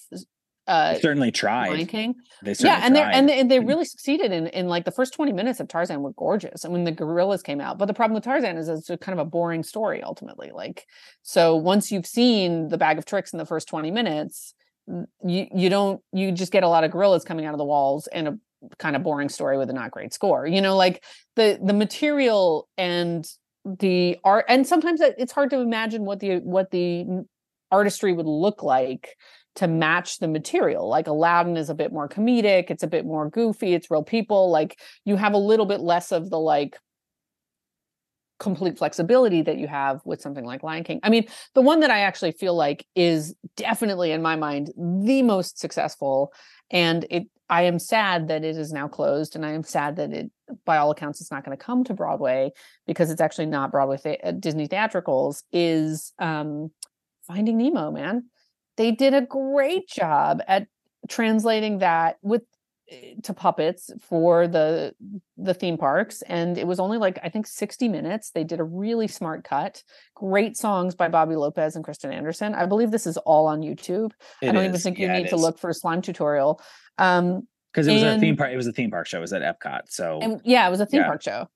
Uh, they certainly tried. Lion King. They certainly yeah, and, tried. and they and they really succeeded in in like the first twenty minutes of Tarzan were gorgeous. I mean, the gorillas came out, but the problem with Tarzan is it's a kind of a boring story ultimately. Like, so once you've seen the bag of tricks in the first twenty minutes, you you don't you just get a lot of gorillas coming out of the walls and a kind of boring story with a not great score. You know, like the the material and the art, and sometimes it's hard to imagine what the what the artistry would look like to match the material. Like, Aladdin is a bit more comedic, it's a bit more goofy, it's real people. Like, you have a little bit less of the, like, complete flexibility that you have with something like Lion King. I mean, the one that I actually feel like is definitely, in my mind, the most successful, and it I am sad that it is now closed, and I am sad that it, by all accounts, it's not going to come to Broadway, because it's actually not Broadway, th- Disney Theatricals, is um, Finding Nemo, man. They did a great job at translating that with to puppets for the the theme parks. And it was only, like, I think sixty minutes. They did a really smart cut. Great songs by Bobby Lopez and Kristen Anderson. I believe this is all on YouTube. It I don't is. even think you yeah, need to is. look for a slime tutorial. Um, because it was and, a theme park. It was a theme park show. It was at Epcot. So and, yeah, it was a theme yeah. park show.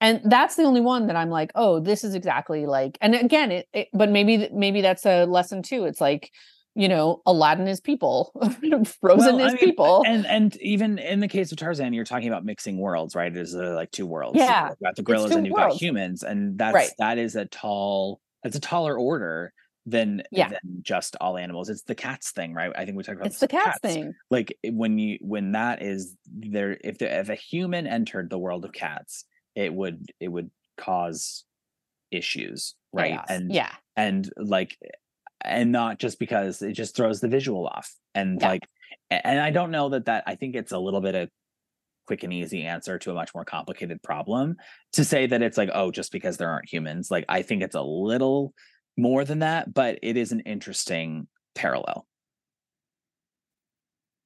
And that's the only one that I'm like, oh, this is exactly like, and again, it, it but maybe, maybe that's a lesson too. It's like, you know, Aladdin is people, Frozen well, is mean, people. And and even in the case of Tarzan, you're talking about mixing worlds, right? There's uh, like two worlds. Yeah. You've got the gorillas and you've worlds. got humans. And that's, right. that is a tall, that's a taller order than, yeah. than just all animals. It's the cats thing, right? I think we talked about it's the cats, cats thing. Like when you, when that is there, if there, if a human entered the world of cats, it would, it would cause issues. Right. Chaos. And, yeah. and like, and not just because it just throws the visual off. And yeah. like, and I don't know that that, I think it's a little bit of quick and easy answer to a much more complicated problem to say that it's like, oh, just because there aren't humans. Like, I think it's a little more than that, but it is an interesting parallel.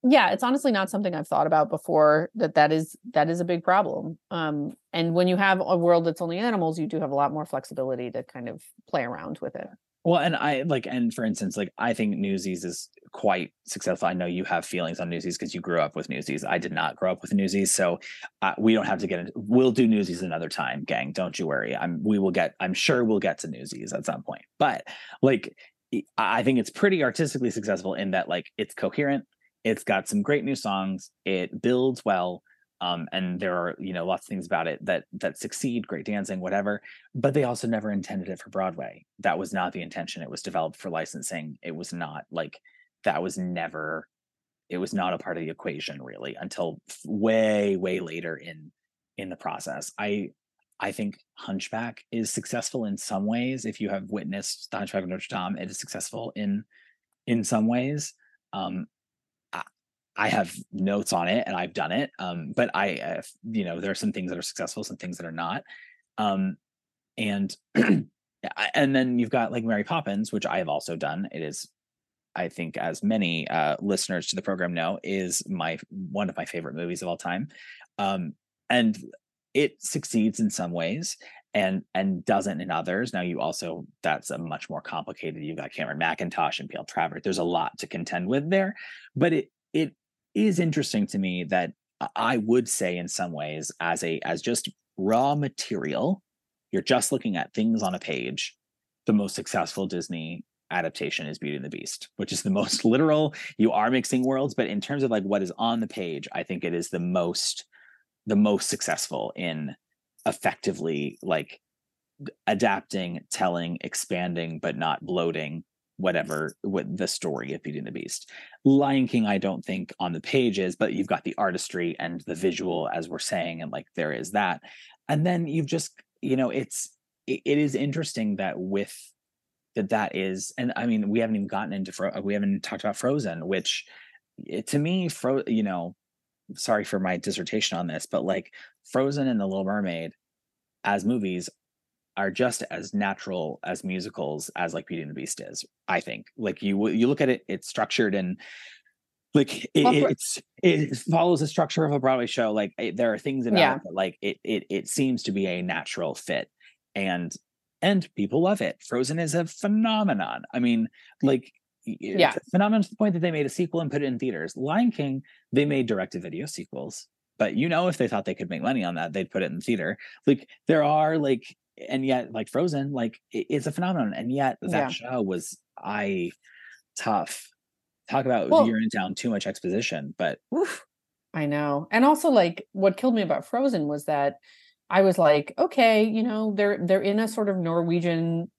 Yeah. It's honestly not something I've thought about before, that that is, that is a big problem. Um, and when you have a world that's only animals, you do have a lot more flexibility to kind of play around with it. Well, and I like, and for instance, like, I think Newsies is quite successful. I know you have feelings on Newsies because you grew up with Newsies. I did not grow up with Newsies, so uh, we don't have to get into, we'll do Newsies another time, gang. Don't you worry. I'm, we will get, I'm sure we'll get to Newsies at some point, but like, I think it's pretty artistically successful in that, like, it's coherent. It's got some great new songs. It builds well. Um, and there are, you know, lots of things about it that that succeed, great dancing, whatever, but they also never intended it for Broadway. That was not the intention. It was developed for licensing. It was not like, that was never, it was not a part of the equation really until way, way later in, in the process. I, I think Hunchback is successful in some ways. If you have witnessed The Hunchback of Notre Dame, it is successful in, in some ways. Um, I have notes on it and I've done it. Um, but I, uh, you know, there are some things that are successful, some things that are not. Um, and, and then you've got like Mary Poppins, which I have also done. It is, I think, as many uh, listeners to the program know, is my, one of my favorite movies of all time. Um, and it succeeds in some ways and, and doesn't in others. Now you also, that's a much more complicated, you've got Cameron Mackintosh and P L Travers. There's a lot to contend with there, but it, it, is interesting to me that I would say in some ways as a as just raw material, you're just looking at things on a page. The most successful Disney adaptation is Beauty and the Beast, which is the most literal. You are mixing worlds, but in terms of like what is on the page, I think it is the most the most successful in effectively like adapting, telling, expanding, but not bloating whatever with the story of Beauty and the Beast. Lion King, I don't think on the pages, but you've got the artistry and the visual, as we're saying, and like there is that. And then you've just, you know, it's it, it is interesting that with that that is, and I mean, we haven't even gotten into Fro- we haven't talked about Frozen, which it, to me, Fro- you know, sorry for my dissertation on this, but like Frozen and The Little Mermaid as movies are just as natural as musicals as like Beauty and the Beast is. I think like you, you look at it, it's structured and like it, well, it, it's, it follows the structure of a Broadway show. Like it, there are things about yeah. it, that like it, it, it seems to be a natural fit and, and people love it. Frozen is a phenomenon. I mean, like yeah. it's a phenomenon to the point that they made a sequel and put it in theaters. Lion King, they made direct-to-video sequels, but you know, if they thought they could make money on that, they'd put it in the theater. Like there are like, and yet like Frozen, like it's a phenomenon. And yet that yeah. show was I tough talk about well, you're in town too much exposition, but oof. I know. And also like what killed me about Frozen was that I was like, okay, you know, they're, they're in a sort of Norwegian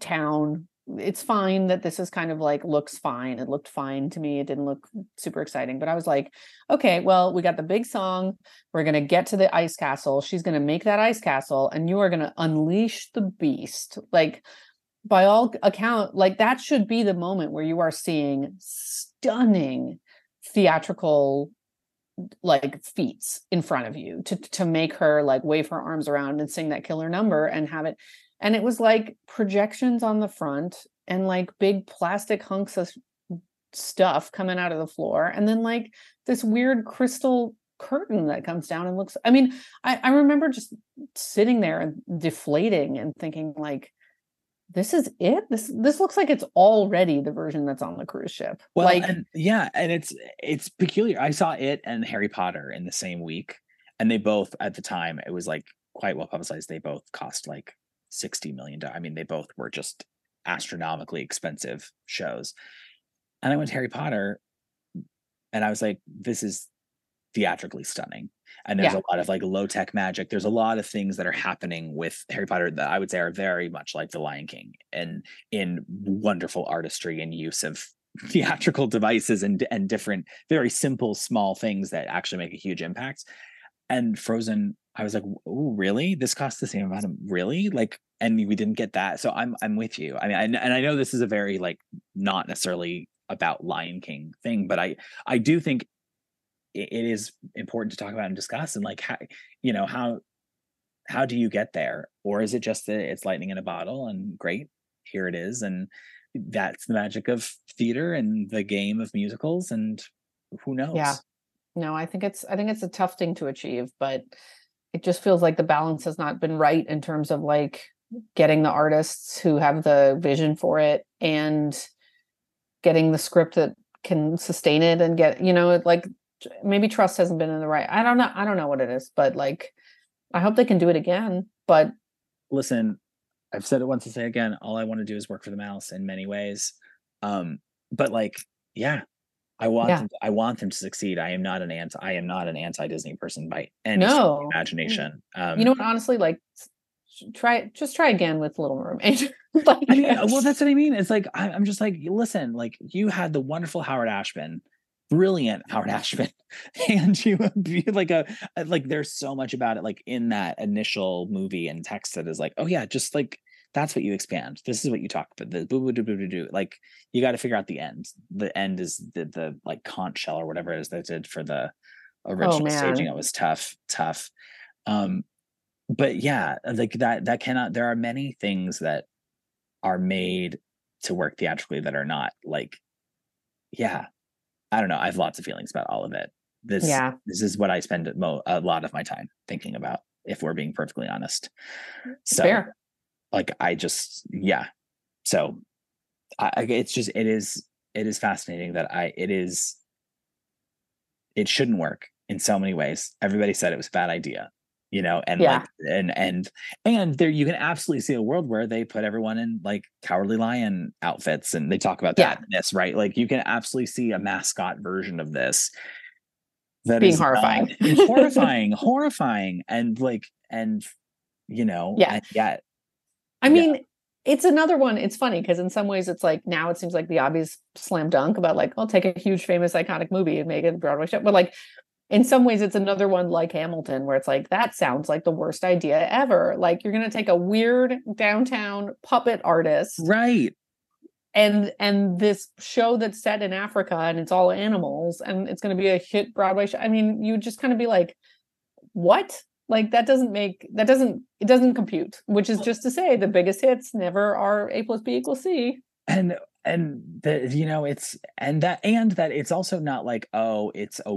town. It's fine that this is kind of like, looks fine. It looked fine to me. It didn't look super exciting, but I was like, okay, well, we got the big song. We're going to get to the ice castle. She's going to make that ice castle and you are going to unleash the beast. Like by all account, like that should be the moment where you are seeing stunning theatrical like feats in front of you to, to make her like wave her arms around and sing that killer number and have it. And it was like projections on the front and like big plastic hunks of stuff coming out of the floor. And then like this weird crystal curtain that comes down and looks, I mean, I, I remember just sitting there and deflating and thinking like, this is it. This, this looks like it's already the version that's on the cruise ship. Well, like, and, yeah. And it's, it's peculiar. I saw it and Harry Potter in the same week and they both at the time, it was like quite well publicized. They both cost like sixty million dollars. I mean, they both were just astronomically expensive shows. And I went to Harry Potter and I was like, this is theatrically stunning. And there's yeah. a lot of like low tech magic. There's a lot of things that are happening with Harry Potter that I would say are very much like The Lion King and in wonderful artistry and use of theatrical devices and, and different, very simple, small things that actually make a huge impact. And Frozen, I was like, oh, really? This costs the same amount of really? Like, and we didn't get that. So I'm I'm with you. I mean, I, and I know this is a very like not necessarily about Lion King thing, but I I do think it, it is important to talk about and discuss and like how you know how how do you get there? Or is it just that it's lightning in a bottle and great, here it is. And that's the magic of theater and the game of musicals and who knows? Yeah. No, I think it's I think it's a tough thing to achieve, but it just feels like the balance has not been right in terms of like getting the artists who have the vision for it and getting the script that can sustain it and get, you know, like maybe trust hasn't been in the right. I don't know. I don't know what it is, but like, I hope they can do it again, but. Listen, I've said it once to say again, all I want to do is work for the mouse in many ways. Um, but like, yeah, I want, yeah. Them, I want them to succeed. I am not an anti, I am not an anti-Disney person by any no. imagination. Um, you know what, honestly, like, try just try again with Little Mermaid. Like, I mean, well, that's what I mean. It's like I, I'm just like, listen, like you had the wonderful Howard Ashman, brilliant Howard Ashman, and you like a like. There's so much about it, like in that initial movie and text that is like, oh yeah, just like that's what you expand. This is what you talk about. The boo boo boo boo. Like you got to figure out the end. The end is the the like conch shell or whatever it is they did for the original oh, staging. It was tough, tough. Um, But yeah, like that, that cannot, there are many things that are made to work theatrically that are not like, yeah, I don't know. I have lots of feelings about all of it. This, yeah. this is what I spend mo- a lot of my time thinking about, if we're being perfectly honest. So Fair. like, I just, yeah. So I, it's just, it is, it is fascinating that I, it is, it shouldn't work in so many ways. Everybody said it was a bad idea. You know, and yeah. like, and and and there you can absolutely see a world where they put everyone in like Cowardly Lion outfits, and they talk about that yeah. in this, right? Like you can absolutely see a mascot version of this that being is horrifying, not, horrifying, horrifying, and like and you know, yeah, and yet, I mean, yeah. it's another one. It's funny because in some ways, it's like now it seems like the obvious slam dunk about like I'll take a huge, famous, iconic movie and make it a Broadway show, but like. In some ways, it's another one like Hamilton, where it's like, that sounds like the worst idea ever. Like, you're going to take a weird downtown puppet artist. Right. And and this show that's set in Africa, and it's all animals, and it's going to be a hit Broadway show. I mean, you just kind of be like, what? Like, that doesn't make, that doesn't, it doesn't compute. Which is just to say, the biggest hits never are A plus B equals C. And and, the, you know, it's, and that, and that it's also not like, oh, it's a,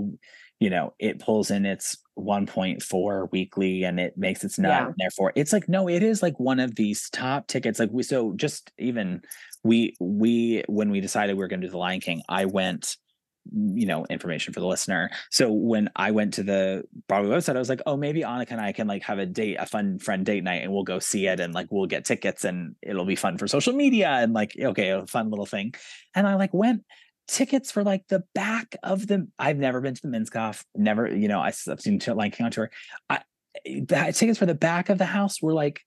you know, it pulls in its one point four weekly and it makes its nut. Yeah. And therefore it's like, no, it is like one of these top tickets. Like we, so just even we, we, when we decided we were going to do The Lion King, I went, you know, information for the listener. So when I went to the Broadway website, I was like, oh, maybe Annika and I can like have a date, a fun friend date night, and we'll go see it. And like, we'll get tickets and it'll be fun for social media. And like, okay, a fun little thing. And I like went, tickets for like the back of the, I've never been to the Minskoff, never, you know, I've seen Lion King on tour. I, the tickets for the back of the house were like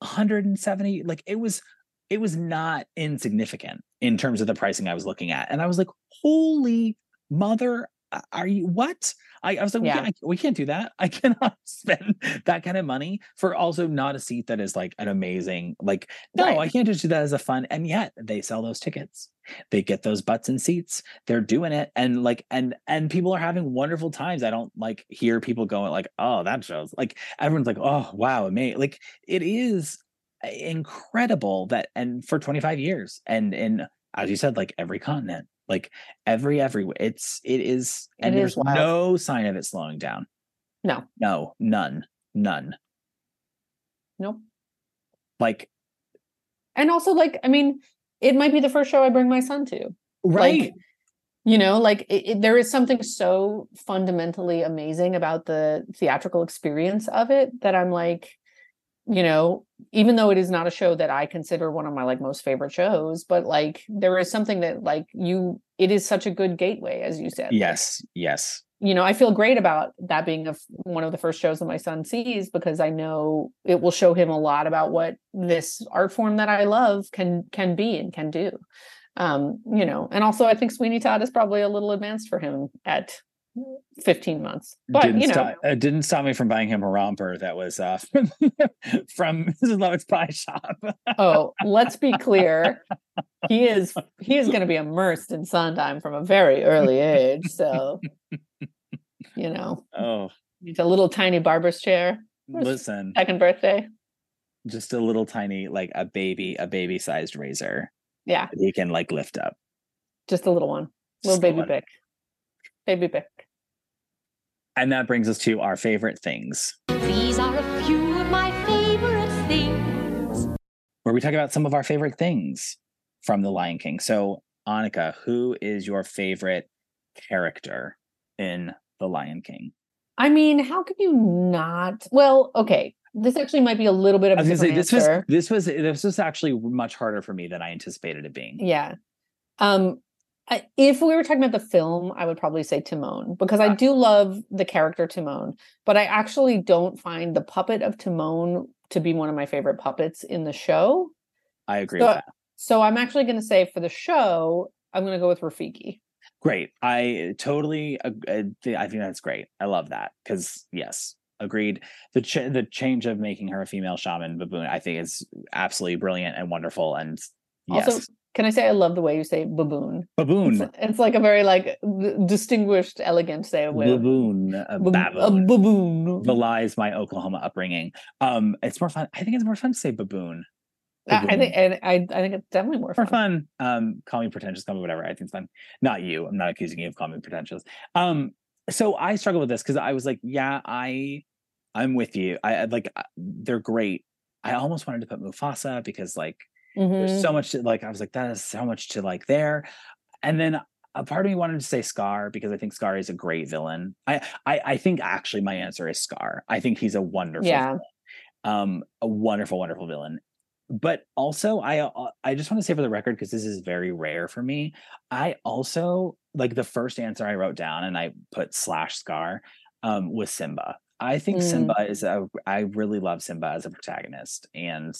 one hundred seventy, like it was, it was not insignificant in terms of the pricing I was looking at. And I was like, holy mother, are you, what? I, I was like, yeah. we, can't, we can't do that. I cannot spend that kind of money for also not a seat that is like an amazing, like, no, right. I can't just do that as a fun. And yet they sell those tickets. They get those butts in seats. They're doing it. And like, and, and people are having wonderful times. I don't like hear people going like, oh, that shows like, everyone's like, oh, wow. Amazing. Like it is incredible that, and for twenty-five years and in, as you said, like every continent. Like every, every, it's, it is, and it there's is no sign of it slowing down. No. No, none, none. Nope. Like. And also like, I mean, it might be the first show I bring my son to. Right. Like, you know, like it, it, there is something so fundamentally amazing about the theatrical experience of it that I'm like, you know, even though it is not a show that I consider one of my like most favorite shows, but like there is something that like you, it is such a good gateway, as you said. Yes. Yes. You know, I feel great about that being a, one of the first shows that my son sees, because I know it will show him a lot about what this art form that I love can, can be and can do. Um, you know, and also I think Sweeney Todd is probably a little advanced for him at fifteen months, but didn't you know stop, it didn't stop me from buying him a romper that was uh from, from Missus Lovett's pie shop. Oh, let's be clear, he is he is going to be immersed in Sondheim from a very early age, so you know, oh, it's a little tiny barber's chair. Listen, second birthday, just a little tiny like a baby a baby sized razor, yeah, that he can like lift up, just a little one, little just baby pick baby pick. And that brings us to our favorite things. These are a few of my favorite things. where we talk about some of our favorite things from The Lion King. So, Annika, who is your favorite character in The Lion King? I mean, how could you not? Well, okay. This actually might be a little bit of a different answer. I was gonna say, this was, this was this was actually much harder for me than I anticipated it being. Yeah. Um, I, if we were talking about the film, I would probably say Timon, because I do love the character Timon, but I actually don't find the puppet of Timon to be one of my favorite puppets in the show. I agree so, with that. So I'm actually going to say for the show, I'm going to go with Rafiki. Great. I totally, uh, I think that's great. I love that because yes. Agreed. The ch- the change of making her a female shaman baboon, I think, is absolutely brilliant and wonderful. And yes. Also, can I say I love the way you say baboon? Baboon. It's, it's like a very like distinguished, elegant say of baboon. A baboon. A baboon belies my Oklahoma upbringing. Um, it's more fun. I think it's more fun to say baboon. baboon. I, I think, and I, I think it's definitely more fun. More fun. Um, call me pretentious, call me whatever. I think it's fun. Not you. I'm not accusing you of calling me pretentious. Um, so I struggle with this because I was like, yeah, I. I'm with you. I like, they're great. I almost wanted to put Mufasa because like, mm-hmm. there's so much to, like, I was like, that is so much to like there. And then a part of me wanted to say Scar because I think Scar is a great villain. I, I, I think actually my answer is Scar. I think he's a wonderful, yeah. villain. Um, a wonderful, wonderful villain. But also I, I just want to say for the record, because this is very rare for me. I also like the first answer I wrote down and I put slash Scar um, was Simba. I think mm. Simba is a, I really love Simba as a protagonist and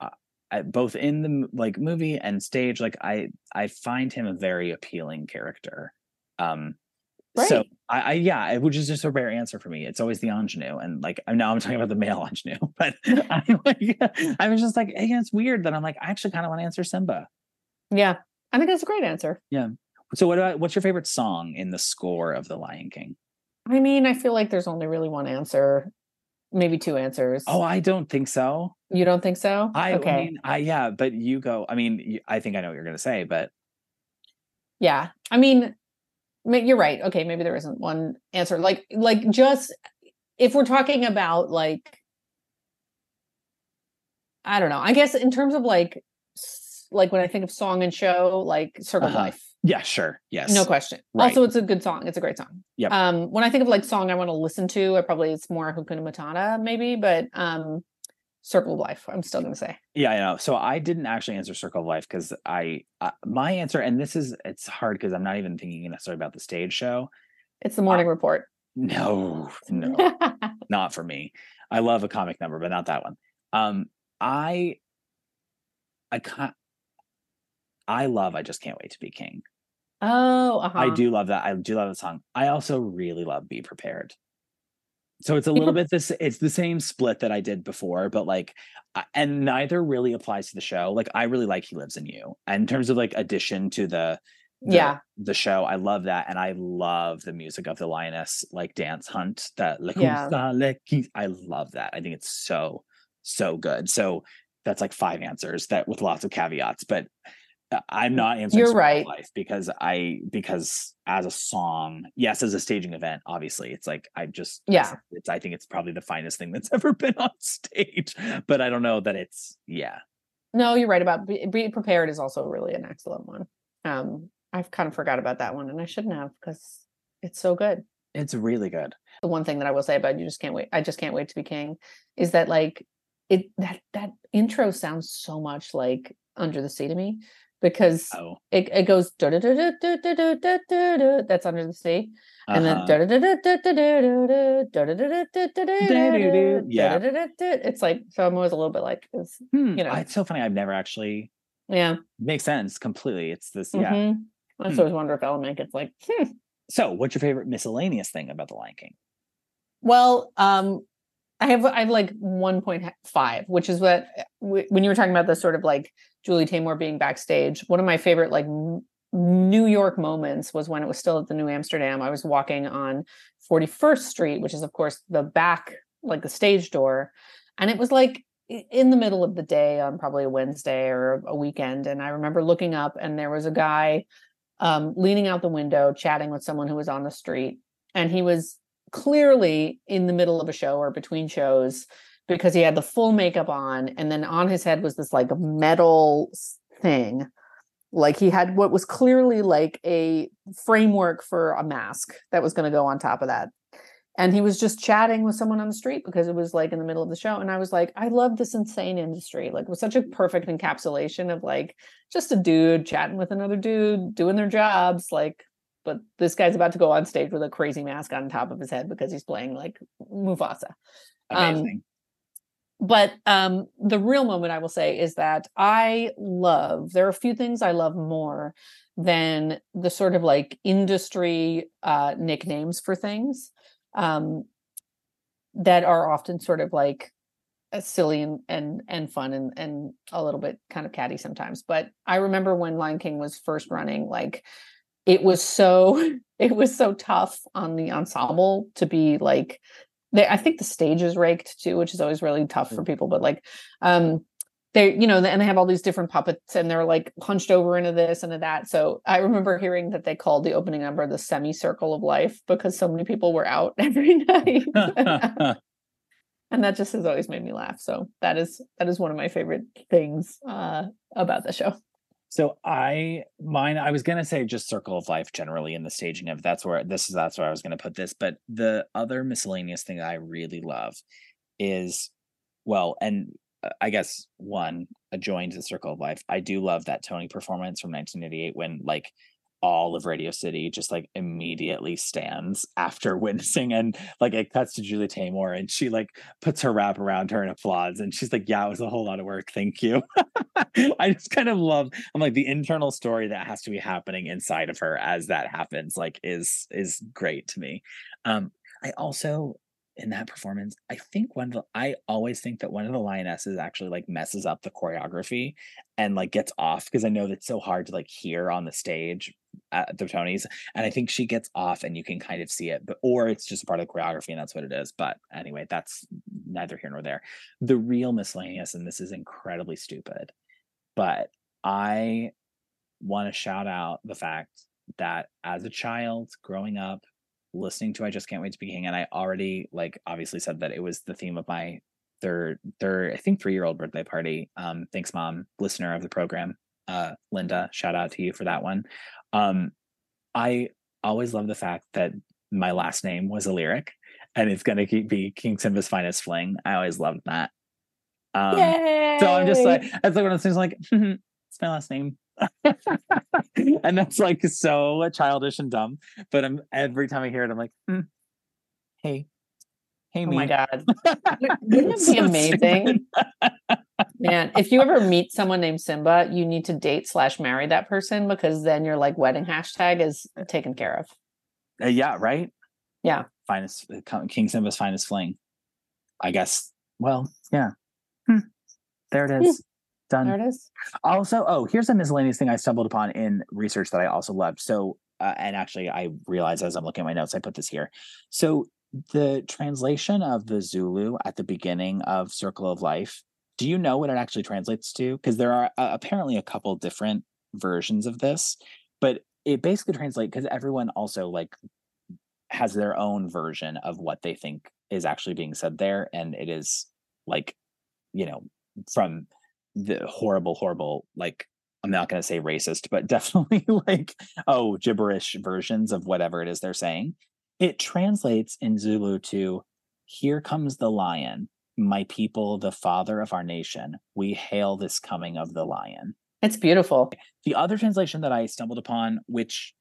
uh, I, both in the like movie and stage, like I, I find him a very appealing character. Um, right. So I, I, yeah, which is just a rare answer for me. It's always the ingenue. And like, now I'm talking about the male ingenue, but I, like, I was just like, hey, it's weird that I'm like, I actually kind of want to answer Simba. Yeah. I think that's a great answer. Yeah. So what about, what's your favorite song in the score of The Lion King? I mean, I feel like there's only really one answer, maybe two answers. Oh, I don't think so. You don't think so? I, okay. I mean, I, yeah, but you go. I mean, I think I know what you're going to say, but. Yeah. I mean, you're right. Okay. Maybe there isn't one answer. Like, like just if we're talking about like, I don't know, I guess in terms of like, like when I think of song and show, like Circle of uh-huh. Life. Yeah, sure. Yes. No question. Right. Also, it's a good song. It's a great song. Yep. Um, when I think of like song I want to listen to, I probably it's more Hakuna Matata maybe, but um, Circle of Life, I'm still going to say. Yeah, I know. So I didn't actually answer Circle of Life because I, uh, my answer, and this is, it's hard because I'm not even thinking necessarily about the stage show. It's The Morning uh, Report. No, no, not for me. I love a comic number, but not that one. Um, I, I can't, I love I Just Can't Wait to Be King. Oh, uh-huh. I do love that. I do love the song. I also really love Be Prepared. So it's a little bit this, it's the same split that I did before, but like, and neither really applies to the show. Like I really like He Lives in You. And in terms of like addition to the, the, yeah. the show, I love that. And I love the music of the lioness, like dance hunt, that. Yeah. I love that. I think it's so, so good. So that's like five answers that with lots of caveats, but I'm not answering You're right. Life because I because as a song, yes, as a staging event, obviously, it's like I just yeah. It's, I think it's probably the finest thing that's ever been on stage, but I don't know that it's yeah. No, you're right about Be, Be Prepared is also really an excellent one. Um, I've kind of forgot about that one, and I shouldn't have because it's so good. It's really good. The one thing that I will say about You Just Can't Wait, I Just Can't Wait to Be King, is that like it that that intro sounds so much like Under the Sea to me. Because oh. it, it goes da da da da da da da da. That's Under the Sea, and then da da da da da da da da da da da da. Yeah, it's like so. I'm always a little bit like, you know, it's so funny. I've never actually. Yeah, makes sense completely. It's this. Yeah, I always wonder if element. It's like. So, what's your favorite miscellaneous thing about The Lion King? Well, um, I have I have like one point five, which is what when you were talking about the sort of like. Julie Taymor being backstage. One of my favorite like m- New York moments was when it was still at the New Amsterdam. I was walking on forty-first street, which is of course the back, like the stage door. And it was like in the middle of the day on probably a Wednesday or a weekend. And I remember looking up and there was a guy um, leaning out the window, chatting with someone who was on the street. And he was clearly in the middle of a show or between shows. because he had the full makeup on, and then on his head was this like metal thing. Like he had what was clearly like a framework for a mask that was going to go on top of that. And he was just chatting with someone on the street because it was like in the middle of the show. And I was like, I love this insane industry. Like it was such a perfect encapsulation of like just a dude chatting with another dude, doing their jobs. Like, but this guy's about to go on stage with a crazy mask on top of his head because he's playing like Mufasa. Amazing. Um, but um, the real moment I will say is that I love, there are a few things I love more than the sort of like industry uh, nicknames for things. Um, that are often sort of like silly and, and, and fun and, and a little bit kind of catty sometimes. But I remember when Lion King was first running, like it was so, it was so tough on the ensemble to be like, they, I think the stage is raked too, which is always really tough for people, but like, um, they, you know, and they have all these different puppets and they're like hunched over into this and into that. So I remember hearing that they called the opening number the semicircle of life because so many people were out every night. And that just has always made me laugh. So that is, that is one of my favorite things uh, about the show. So I, mine, I was going to say just circle of life generally in the staging of that's where this is, that's where I was going to put this. But the other miscellaneous thing I really love is, well, and I guess one adjoined the circle of life. I do love that Tony performance from nineteen eighty-eight when like all of Radio City just like immediately stands after witnessing, and like it cuts to Julie Taymor and she like puts her wrap around her and applauds and she's like, yeah, it was a whole lot of work. Thank you. I just kind of love, I'm like the internal story that has to be happening inside of her as that happens, like is, is great to me. Um, I also, in that performance, I think one of the, I always think that one of the lionesses actually like messes up the choreography and like gets off, because I know that's so hard to like hear on the stage at the Tonys. And I think she gets off and you can kind of see it, but, or it's just part of the choreography and that's what it is. But anyway, that's neither here nor there. The real miscellaneous, and this is incredibly stupid, but I want to shout out the fact that as a child growing up, listening to I Just Can't Wait to Be King, and I already like obviously said that it was the theme of my third third I think three-year-old birthday party. Um thanks mom, listener of the program, uh Linda, shout out to you for that one. um I always love the fact that my last name was a lyric and it's gonna keep be King Simba's Finest Fling. I always loved that. um Yay! So I'm just like, that's like one of those things like mm-hmm, it's my last name. And that's like so childish and dumb, but I'm every time I hear it I'm like mm, hey hey oh me. My god. Wouldn't it be amazing? Man, if you ever meet someone named Simba, you need to date slash marry that person, because then your like wedding hashtag is taken care of. Uh, yeah, right. Yeah, finest King Simba's Finest Fling, I guess. Well, yeah. hmm. There it is. Yeah. Done. There it is. Also, oh, here's a miscellaneous thing I stumbled upon in research that I also loved. So, uh, and actually I realized as I'm looking at my notes, I put this here. So the translation of the Zulu at the beginning of Circle of Life, do you know what it actually translates to? Because there are uh, apparently a couple different versions of this, but it basically translates, because everyone also like has their own version of what they think is actually being said there. And it is like, you know, from the horrible, horrible, like, I'm not going to say racist, but definitely like, oh, gibberish versions of whatever it is they're saying. It translates in Zulu to, here comes the lion, my people, the father of our nation. We hail this coming of the lion. It's beautiful. The other translation that I stumbled upon, which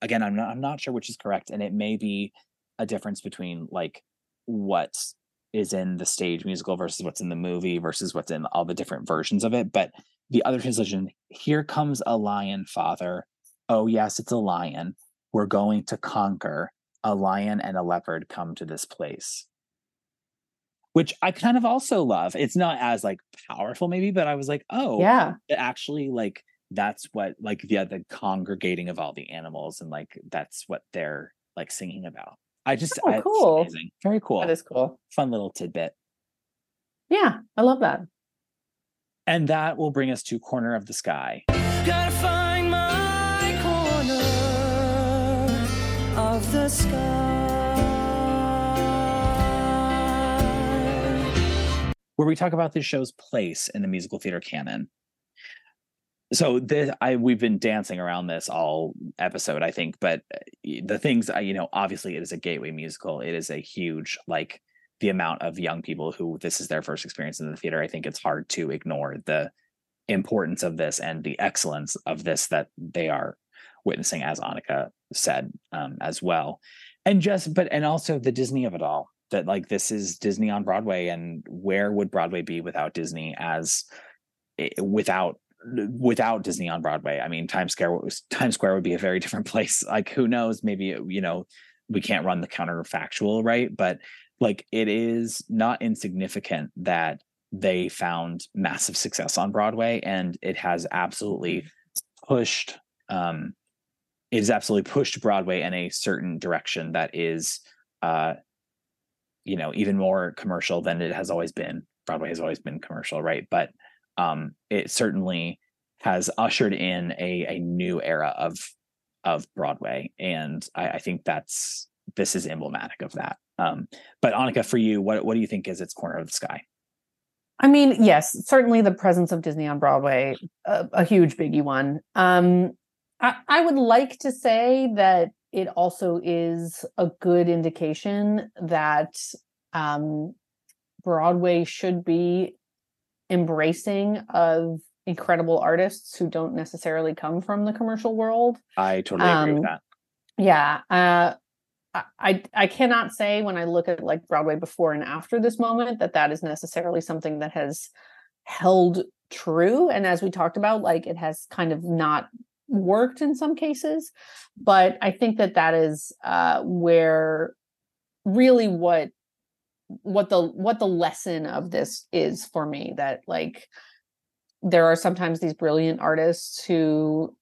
again, I'm not, I'm not sure which is correct. And it may be a difference between like what is in the stage musical versus what's in the movie versus what's in all the different versions of it. But the other translation, here comes a lion, father. Oh yes, it's a lion. We're going to conquer. A lion and a leopard come to this place. Which I kind of also love. It's not as like powerful maybe, but I was like, oh yeah, actually like that's what like yeah, the congregating of all the animals, and like that's what they're like singing about. I just, oh, I, cool. It's amazing. Very cool. That is cool. Fun little tidbit. Yeah, I love that. And that will bring us to Corner of the Sky. Gotta find my corner of the sky. where we talk about the show's place in the musical theater canon. So this, I we've been dancing around this all episode, I think, but the things, you know, obviously it is a gateway musical. It is a huge, like, the amount of young people who this is their first experience in the theater. I think it's hard to ignore the importance of this and the excellence of this that they are witnessing, as Annika said, um, as well. And just, but, and also the Disney of it all, that like, this is Disney on Broadway, and where would Broadway be without Disney as without, without Disney on Broadway? I mean, Times Square, Times Square would be a very different place. Like, who knows? Maybe, you know, we can't run the counterfactual, right? But like, it is not insignificant that they found massive success on Broadway, and it has absolutely pushed, um, it has absolutely pushed Broadway in a certain direction that is, uh, you know, even more commercial than it has always been. Broadway has always been commercial, right? But um, it certainly has ushered in a, a new era of, of Broadway. And I, I think that's, this is emblematic of that. Um, but Annika, for you, what, what do you think is its corner of the sky? I mean, yes, certainly the presence of Disney on Broadway, a, a huge biggie one. Um, I, I would like to say that it also is a good indication that um, Broadway should be embracing of incredible artists who don't necessarily come from the commercial world. I totally um, agree with that. Yeah. Uh, I I cannot say when I look at like Broadway before and after this moment that that is necessarily something that has held true. And as we talked about, like it has kind of not worked in some cases, but I think that that is uh, where really what what the what the lesson of this is for me, that like there are sometimes these brilliant artists who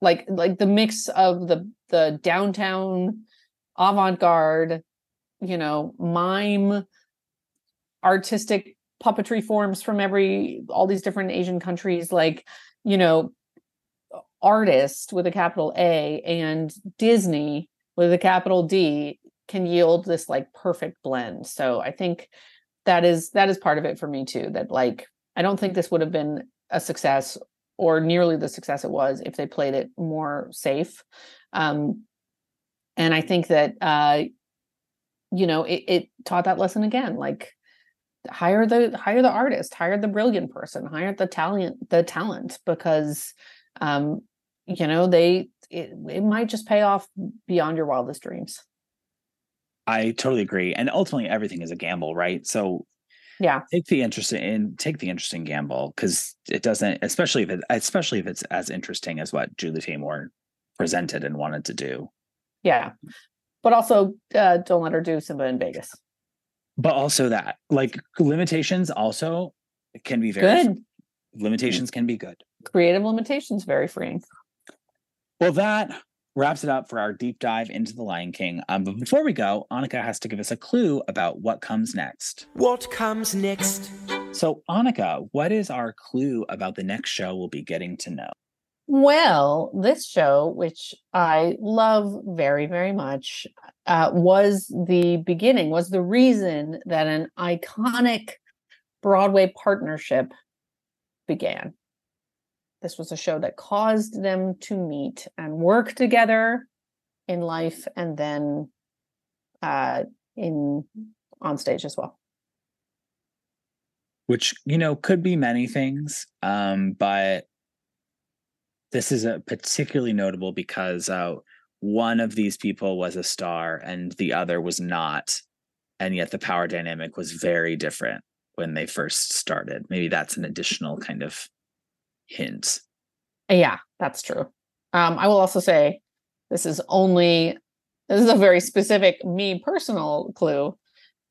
like like the mix of the the downtown avant-garde, you know, mime, artistic puppetry forms from every, all these different Asian countries, like, you know, artist with a capital A and Disney with a capital D can yield this like perfect blend. So I think that is, that is part of it for me too, that like, I don't think this would have been a success or nearly the success it was if they played it more safe. Um, And I think that, uh, you know, it, it taught that lesson again, like hire the, hire the artist, hire the brilliant person, hire the talent, the talent, because, um, you know, they, it, it might just pay off beyond your wildest dreams. I totally agree. And ultimately everything is a gamble, right? So yeah, take the interest in, take the interesting gamble. 'Cause it doesn't, especially if it, especially if it's as interesting as what Julie Taymor presented and wanted to do. Yeah. But also uh, don't let her do Simba in Vegas. But also that, like, limitations also can be very good. Limitations can be good. Creative limitations, very freeing. Well, that wraps it up for our deep dive into The Lion King. Um, but before we go, Annika has to give us a clue about what comes next. What comes next? So, Annika, what is our clue about the next show we'll be getting to know? Well, this show, which I love very, very much, uh, was the beginning, was the reason that an iconic Broadway partnership began. This was a show that caused them to meet and work together in life and then uh, in on stage as well. Which, you know, could be many things, um, but this is a particularly notable because uh, one of these people was a star and the other was not. And yet the power dynamic was very different when they first started. Maybe that's an additional kind of hint. Yeah, that's true. Um, I will also say this is only, this is a very specific me personal clue,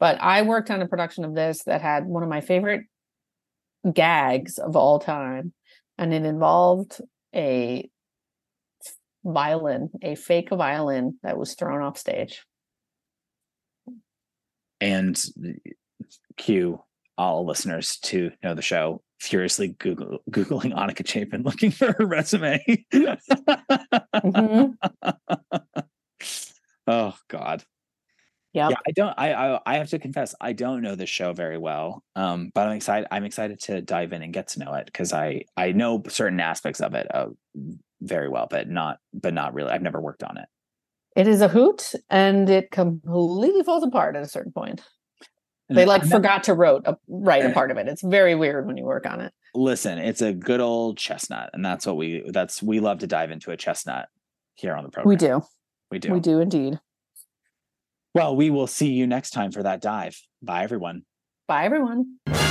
but I worked on a production of this that had one of my favorite gags of all time. And it involved a violin, a fake violin that was thrown off stage. And cue all listeners to know the show, furiously Google, Googling Annika Chapin looking for her resume. Mm-hmm. Oh, God. Yep. Yeah, I don't. I, I I have to confess, I don't know this show very well, um, but I'm excited. I'm excited to dive in and get to know it, because I I know certain aspects of it uh, very well, but not but not really. I've never worked on it. It is a hoot, and it completely falls apart at a certain point. They like forgot to wrote a, write a part of it. It's very weird when you work on it. Listen, it's a good old chestnut, and that's what we that's we love to dive into a chestnut here on the program. We do, we do, we do indeed. Well, we will see you next time for that dive. Bye, everyone. Bye, everyone.